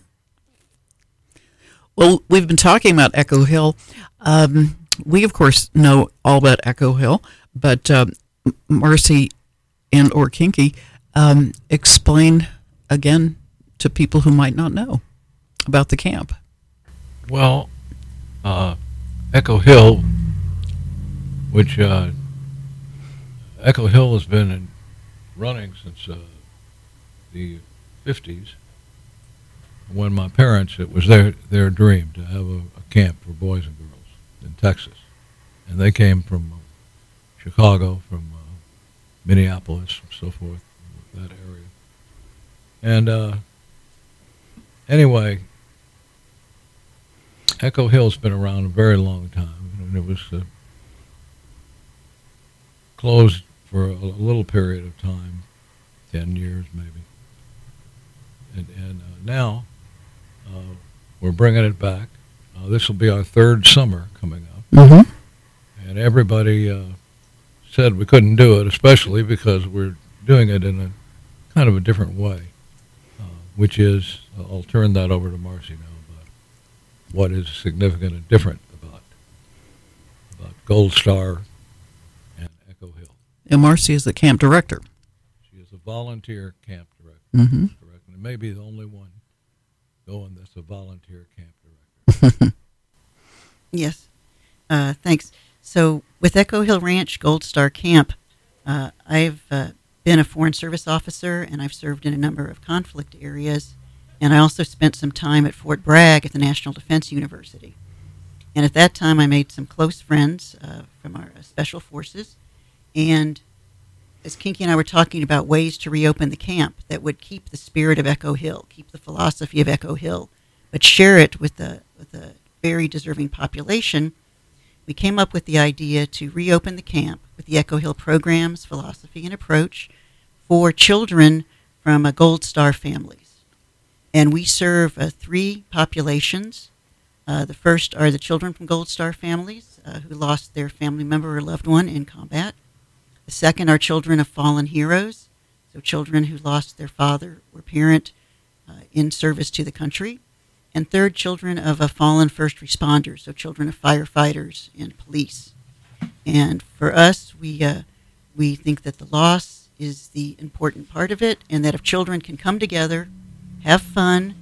Well, we've been talking about Echo Hill. We, of course, know all about Echo Hill, but Marcy and or Kinky, explain again to people who might not know about the camp. Well, Echo Hill, which Echo Hill has been running since the 50s. When my parents, it was their dream to have a camp for boys and girls in Texas. And they came from Chicago, from Minneapolis, and so forth, that area. And anyway, Echo Hill's been around a very long time, and it was closed for a little period of time, 10 years maybe. Now we're bringing it back. This will be our third summer coming up. Mm-hmm. And everybody said we couldn't do it, especially because we're doing it in a kind of a different way, which is, I'll turn that over to Marcy now, about what is significant and different about Gold Star and Echo Hill. And Marcy is the camp director. She is a volunteer camp director. Mm-hmm. And maybe the only one going that's a volunteer camp director. Yes. Thanks. So with Echo Hill Ranch, Gold Star Camp, I've been a foreign service officer, and I've served in a number of conflict areas, and I also spent some time at Fort Bragg at the National Defense University. And at that time, I made some close friends from our special forces, and as Kinky and I were talking about ways to reopen the camp that would keep the spirit of Echo Hill, keep the philosophy of Echo Hill, but share it with the very deserving population, we came up with the idea to reopen the camp with the Echo Hill programs, philosophy, and approach for children from Gold Star families. And we serve three populations. The first are the children from Gold Star families who lost their family member or loved one in combat. The second are children of fallen heroes, so children who lost their father or parent in service to the country. And third, children of fallen first responders, so children of firefighters and police. And for us, we think that the loss is the important part of it, and that if children can come together, have fun,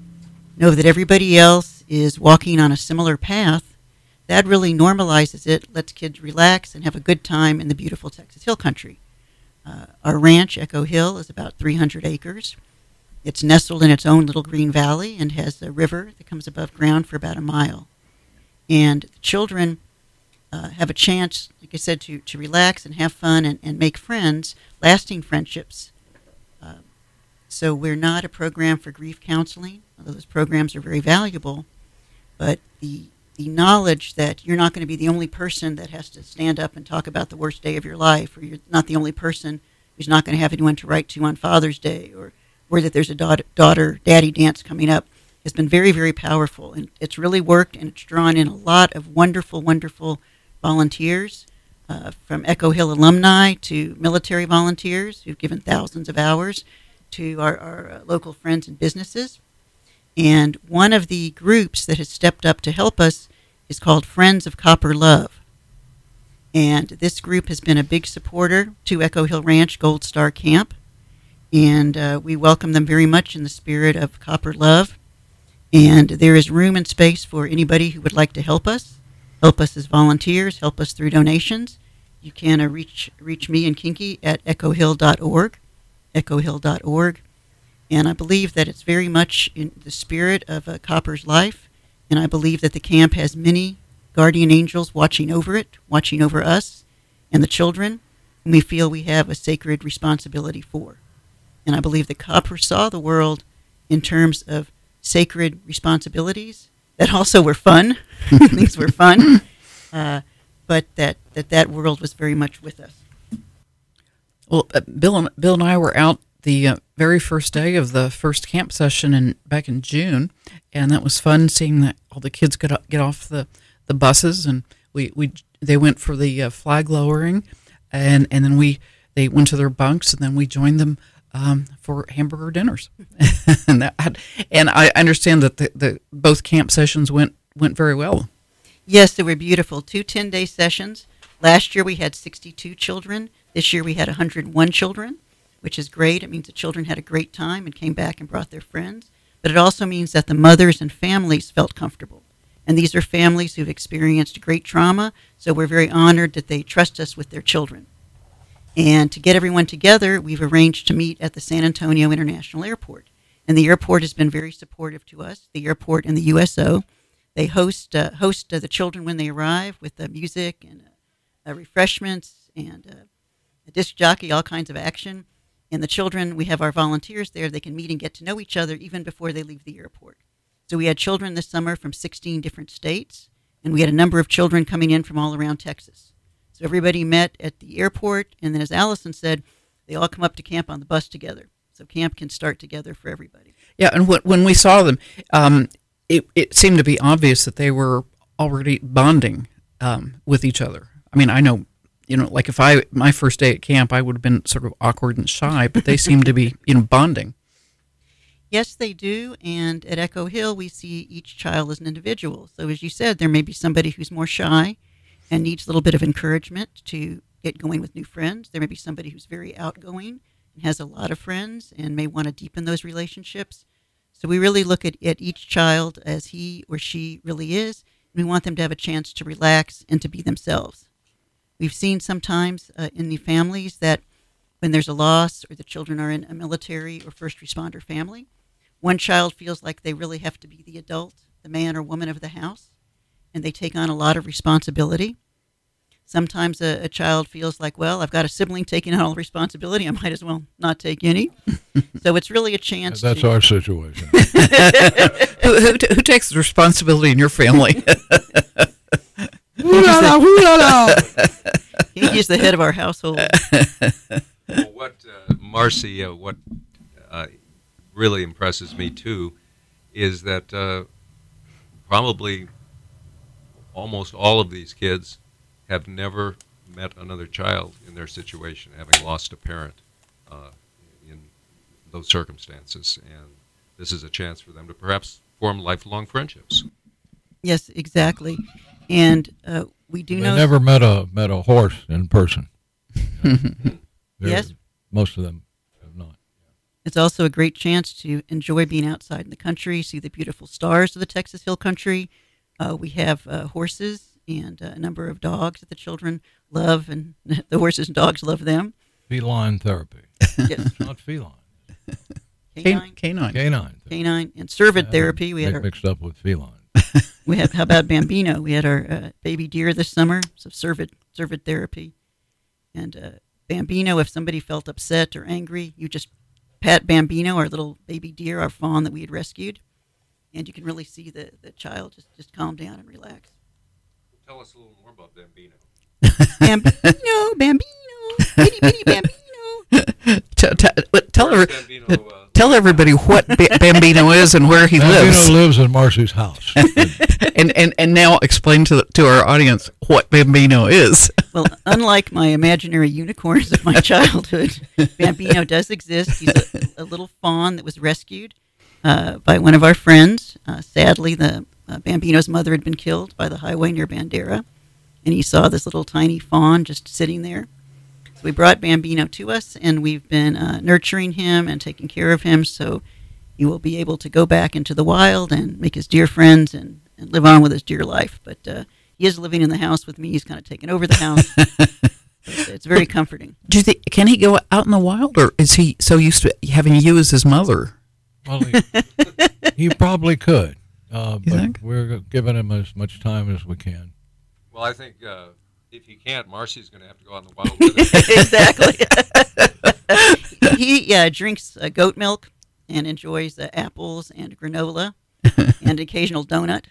know that everybody else is walking on a similar path, that really normalizes it, lets kids relax and have a good time in the beautiful Texas Hill Country. Our ranch, Echo Hill, is about 300 acres. It's nestled in its own little green valley and has a river that comes above ground for about a mile. And the children have a chance, like I said, to relax and have fun and make friends, lasting friendships. So we're not a program for grief counseling, although those programs are very valuable, but the knowledge that you're not going to be the only person that has to stand up and talk about the worst day of your life, or you're not the only person who's not going to have anyone to write to on Father's Day, or that there's a daughter-daddy dance coming up, has been very, very powerful. And it's really worked, and it's drawn in a lot of wonderful, wonderful volunteers, from Echo Hill alumni to military volunteers who've given thousands of hours to our local friends and businesses. And one of the groups that has stepped up to help us is called Friends of Copper Love. And this group has been a big supporter to Echo Hill Ranch Gold Star Camp. And we welcome them very much in the spirit of Copper Love. And there is room and space for anybody who would like to help us as volunteers, help us through donations. You can reach me and Kinky at echohill.org, echohill.org. And I believe that it's very much in the spirit of Copper's life. And I believe that the camp has many guardian angels watching over it, watching over us and the children, whom we feel we have a sacred responsibility for. And I believe that Copper saw the world in terms of sacred responsibilities that also were fun. Things were fun. But that world was very much with us. Well, Bill and I were out the very first day of the first camp session back in June, and that was fun seeing that all the kids could get off the buses, and they went for the flag lowering, and then they went to their bunks, and then we joined them for hamburger dinners. And I understand that the both camp sessions went very well. Yes, they were beautiful. Two 10-day sessions. Last year we had 62 children. This year we had 101 children, which is great. It means the children had a great time and came back and brought their friends. But it also means that the mothers and families felt comfortable. And these are families who've experienced great trauma, so we're very honored that they trust us with their children. And to get everyone together, we've arranged to meet at the San Antonio International Airport. And the airport has been very supportive to us, the airport and the USO. They host the children when they arrive with music and refreshments and a disc jockey, all kinds of action. And the children, we have our volunteers there. They can meet and get to know each other even before they leave the airport. So we had children this summer from 16 different states, and we had a number of children coming in from all around Texas. So everybody met at the airport, and then as Allison said, they all come up to camp on the bus together. So camp can start together for everybody. Yeah, and when we saw them, it seemed to be obvious that they were already bonding with each other. I mean, I know, like my first day at camp, I would have been sort of awkward and shy, but they seemed to be, bonding. Yes, they do. And at Echo Hill, we see each child as an individual. So as you said, there may be somebody who's more shy and needs a little bit of encouragement to get going with new friends. There may be somebody who's very outgoing and has a lot of friends and may want to deepen those relationships. So we really look at each child as he or she really is. We want them to have a chance to relax and to be themselves. We've seen sometimes in the families that when there's a loss or the children are in a military or first responder family, one child feels like they really have to be the adult, the man or woman of the house, and they take on a lot of responsibility. Sometimes a child feels like, well, I've got a sibling taking on all the responsibility. I might as well not take any. So it's really a chance. That's our situation. who takes the responsibility in your family? He's the head of our household. Well, Marcy, really impresses me too is that probably almost all of these kids have never met another child in their situation, having lost a parent in those circumstances, and this is a chance for them to perhaps form lifelong friendships. Yes, exactly. And we do know they never met a horse in person. Yes, most of them. It's also a great chance to enjoy being outside in the country, see the beautiful stars of the Texas Hill Country. We have horses and a number of dogs that the children love, and the horses and dogs love them. Feline therapy. Yes. Not feline. Canine. Canine. And servant therapy. We had mixed up with feline. We have, how about Bambino? We had our baby deer this summer, so servant therapy. And Bambino, if somebody felt upset or angry, you just pat Bambino, our little baby deer, our fawn that we had rescued, and you can really see the child just calm down and relax. Tell us a little more about Bambino. Bambino, bitty bitty Bambino. Tell everybody what Bambino is and where he lives. Bambino lives in Marcy's house. And now explain to our audience what Bambino is. Well, unlike my imaginary unicorns of my childhood, Bambino does exist. He's a little fawn that was rescued by one of our friends. Sadly, the Bambino's mother had been killed by the highway near Bandera, and he saw this little tiny fawn just sitting there. So we brought Bambino to us, and we've been nurturing him and taking care of him, so he will be able to go back into the wild and make his deer friends and live on with his deer life. But he is living in the house with me. He's kind of taken over the house. It's very comforting. Can he go out in the wild, or is he so used to having you as his mother? Well, he probably could, but we're giving him as much time as we can. Well, I think if he can't, Marcy's going to have to go out in the wild with him. Exactly. He drinks goat milk and enjoys apples and granola and occasional donut.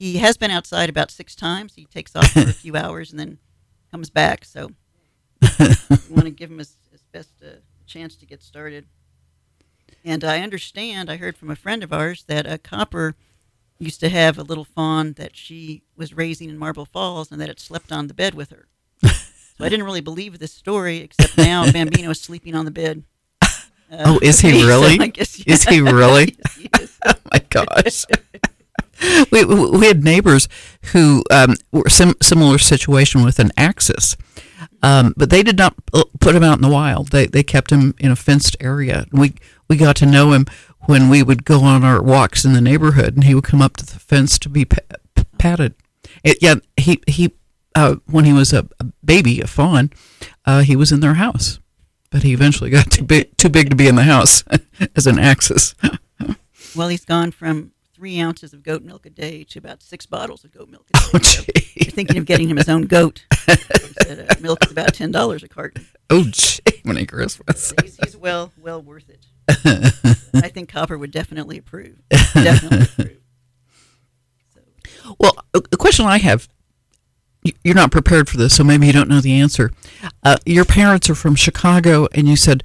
He has been outside about 6 times. He takes off for a few hours and then comes back. So we want to give him his best chance to get started. And I understand, I heard from a friend of ours, that Copper used to have a little fawn that she was raising in Marble Falls and that it slept on the bed with her. So I didn't really believe this story, except now Bambino is sleeping on the bed. Is he really? So I guess, yeah. Is he really? Yes, he is. Oh, my gosh. We had neighbors who were similar situation with an axis, but they did not put him out in the wild. They kept him in a fenced area. We got to know him when we would go on our walks in the neighborhood, and he would come up to the fence to be patted. When he was a baby, a fawn, he was in their house, but he eventually got too big to be in the house as an axis. Well, he's gone from 3 ounces of goat milk a day to about 6 bottles of goat milk a day. Oh, gee. You're thinking of getting him his own goat. Milk is about $10 a carton. Oh, gee, many Christmas. He's well worth it. I think Copper would definitely approve. So. Well, the question I have, you're not prepared for this, so maybe you don't know the answer. Your parents are from Chicago, and you said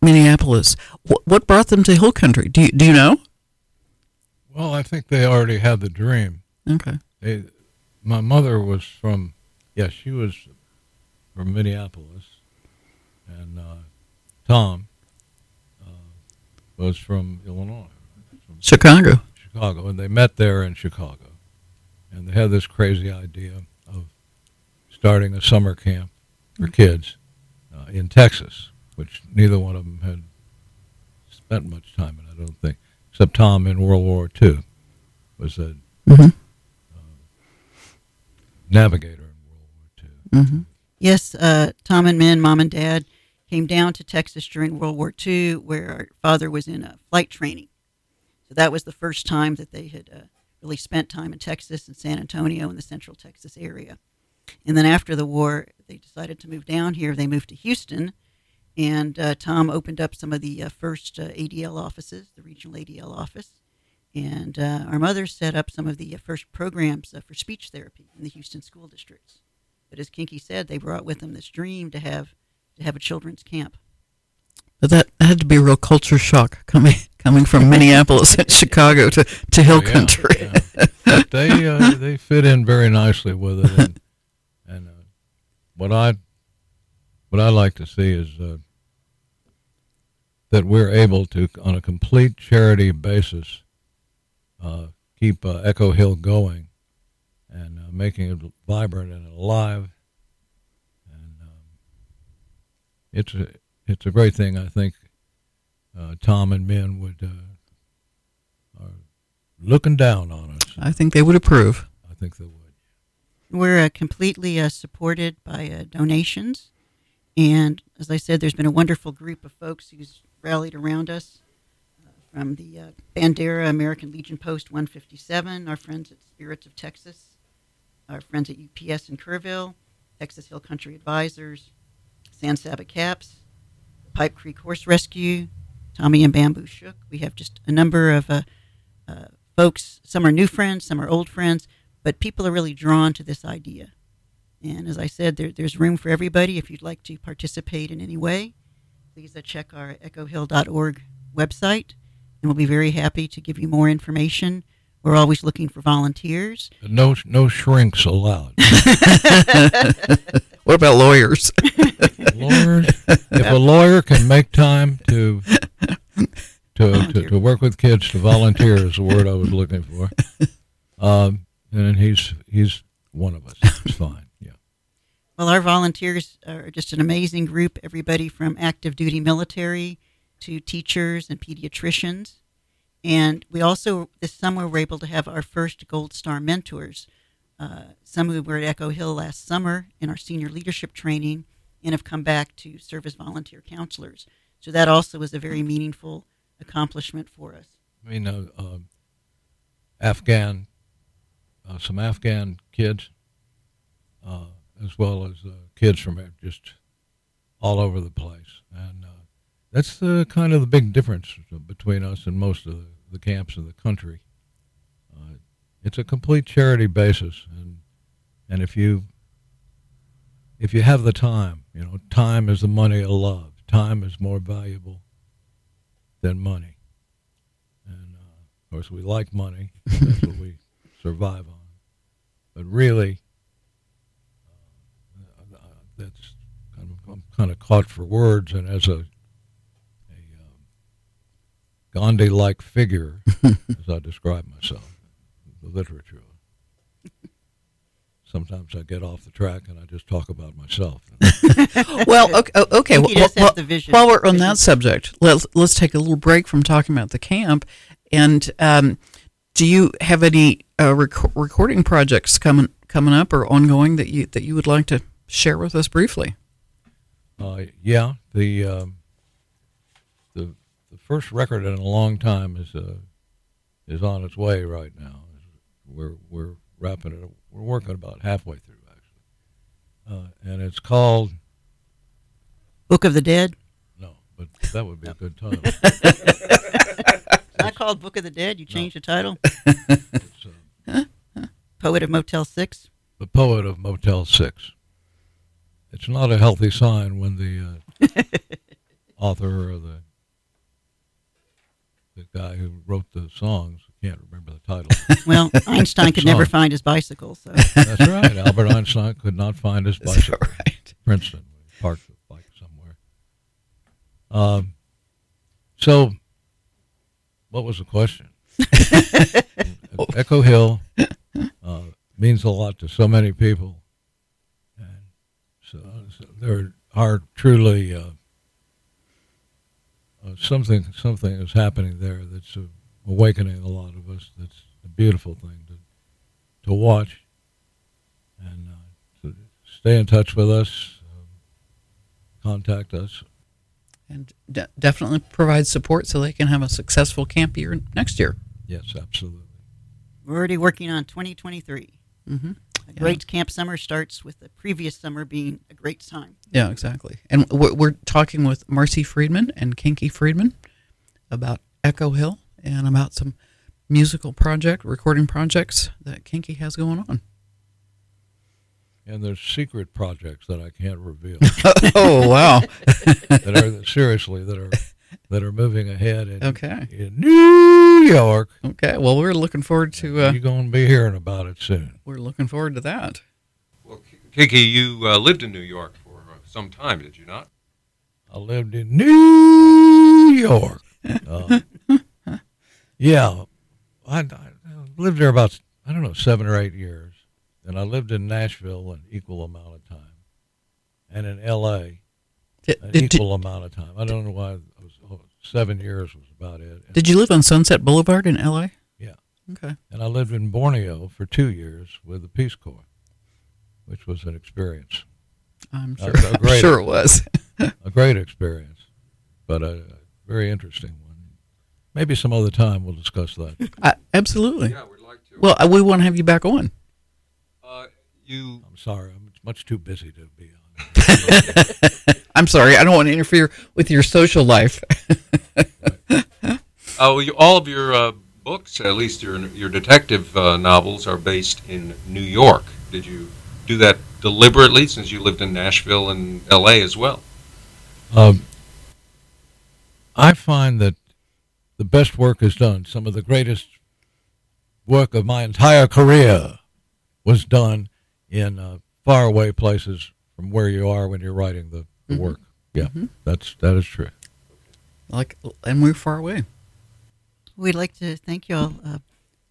Minneapolis. What brought them to Hill Country? Do you know? Well, I think they already had the dream. Okay. My mother was from, she was from Minneapolis, and Tom was from Illinois. From Chicago, and they met there in Chicago. And they had this crazy idea of starting a summer camp for kids in Texas, which neither one of them had spent much time in, I don't think, except Tom in World War II was a navigator in World War II. Mm-hmm. Yes, Tom and Min, Mom and Dad, came down to Texas during World War II where our father was in flight training. So that was the first time that they had really spent time in Texas and San Antonio and the central Texas area. And then after the war, they decided to move down here. They moved to Houston, and Tom opened up some of the first ADL offices, the regional ADL office. And our mother set up some of the first programs for speech therapy in the Houston school districts. But as Kinky said, they brought with them this dream to have a children's camp. But that had to be a real culture shock coming from Minneapolis and Chicago to Hill Country. Yeah. They fit in very nicely with it. And what I like to see is that we're able to, on a complete charity basis, keep Echo Hill going and making it vibrant and alive. And it's a great thing. I think Tom and Min are looking down on us. I think they would approve. I think they would. We're completely supported by donations. And as I said, there's been a wonderful group of folks who's rallied around us. From the Bandera American Legion Post 157, our friends at Spirits of Texas, our friends at UPS in Kerrville, Texas Hill Country Advisors, San Saba Caps, Pipe Creek Horse Rescue, Tommy and Bamboo Shook. We have just a number of folks. Some are new friends, some are old friends, but people are really drawn to this idea. And as I said, there's room for everybody. If you'd like to participate in any way, please check our echohill.org website. And we'll be very happy to give you more information. We're always looking for volunteers. No shrinks allowed. What about lawyers? Lawyers. If a lawyer can make time to work with kids, to volunteer is the word I was looking for. And he's one of us. It's fine. Yeah. Well, our volunteers are just an amazing group. Everybody from active duty military to teachers and pediatricians. And we also, this summer, were able to have our first Gold Star mentors. Some who were at Echo Hill last summer in our senior leadership training and have come back to serve as volunteer counselors. So that also was a very meaningful accomplishment for us. I mean, some Afghan kids, as well as kids from just all over the place. And that's the kind of the big difference between us and most of the camps in the country. It's a complete charity basis, and if you have the time, time is the money of love. Time is more valuable than money, and of course we like money. That's what we survive on. But really, that's I'm kind of caught for words, and as a Gandhi-like figure, as I describe myself, the literature. Sometimes I get off the track and I just talk about myself. Well, okay. While we're on that subject, let's take a little break from talking about the camp. And do you have any recording projects coming up or ongoing that you would like to share with us briefly? The first record in a long time is on its way right now. We're wrapping it up. We're working about halfway through, actually. And it's called Book of the Dead? No, but that would be a good title. It's not called Book of the Dead. You changed the title? It's, Poet of Motel 6? The Poet of Motel 6. It's not a healthy sign when the author or the guy who wrote the songs. I can't remember the title. Well, Einstein could never find his bicycle. So. That's right. Albert Einstein could not find his bicycle. That's right. Princeton. He parked his bike somewhere. So, what was the question? Echo Hill means a lot to so many people. And so there are truly something is happening there that's awakening a lot of us. That's a beautiful thing to watch. And to stay in touch with us, contact us. And definitely provide support so they can have a successful camp year next year. Yes, absolutely. We're already working on 2023. Mm-hmm. A great camp summer starts with the previous summer being a great time. Yeah, exactly. And we're talking with Marcy Friedman and Kinky Friedman about Echo Hill and about some musical recording projects that Kinky has going on. And there's secret projects that I can't reveal. Oh, wow. that are moving ahead in New York. Okay, well, we're looking forward to... You're going to be hearing about it soon. We're looking forward to that. Well, Kiki, you lived in New York for some time, did you not? I lived in New York. Yeah, I lived there about, 7 or 8 years. And I lived in Nashville an equal amount of time, and in L.A. an equal amount of time. I don't know why. 7 years was about it. And did you live on Sunset Boulevard in L.A.? Yeah. Okay. And I lived in Borneo for 2 years with the Peace Corps, which was an experience. I'm sure. It was. A great experience, but a very interesting one. Maybe some other time we'll discuss that. Absolutely. Yeah, we'd like to. Well, we want to have you back on. I'm sorry, I'm much too busy to be on. I'm sorry, I don't want to interfere with your social life. All of your books, at least your detective novels, are based in New York. Did you do that deliberately since you lived in Nashville and L.A. as well? I find that the best work is done. Some of the greatest work of my entire career was done in faraway places from where you are when you're writing the work. Yeah, that is true. And we're far away. We'd like to thank you all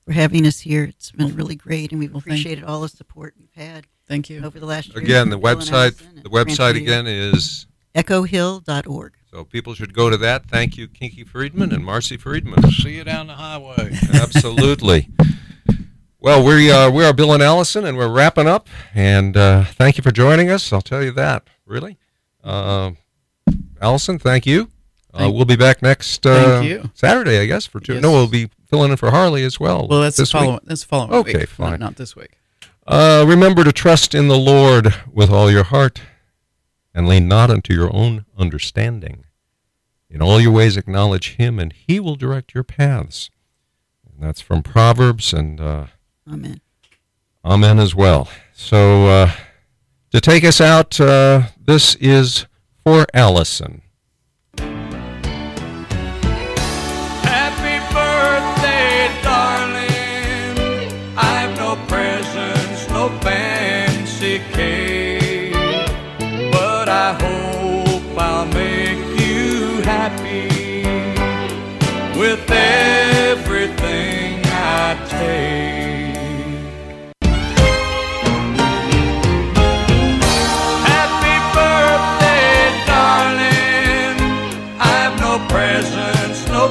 for having us here. It's been really great, and we've appreciated all the support we've had. Thank you over the last year. Again, the website is echohill.org. So people should go to that. Thank you, Kinky Friedman and Marcy Friedman. See you down the highway. Absolutely. Well, we are Bill and Allison, and we're wrapping up, and thank you for joining us. I'll tell you that, really. Allison, thank you. We'll be back next Saturday, I guess. No, we'll be filling in for Harley as well. Well, that's the following week. Okay, fine. Not this week. Remember to trust in the Lord with all your heart, and lean not unto your own understanding. In all your ways acknowledge him, and he will direct your paths. And that's from Proverbs, and... Amen. Amen as well. So to take us out, this is for Allison. Happy birthday, darling. I've no presents, no fancy cake, but I hope I'll make you happy with everything I take.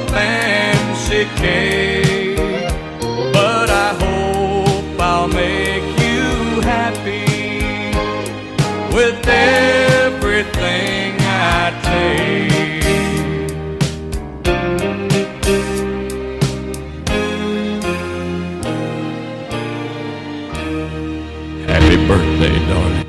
Fancy cake, but I hope I'll make you happy with everything I take. Happy birthday, darling.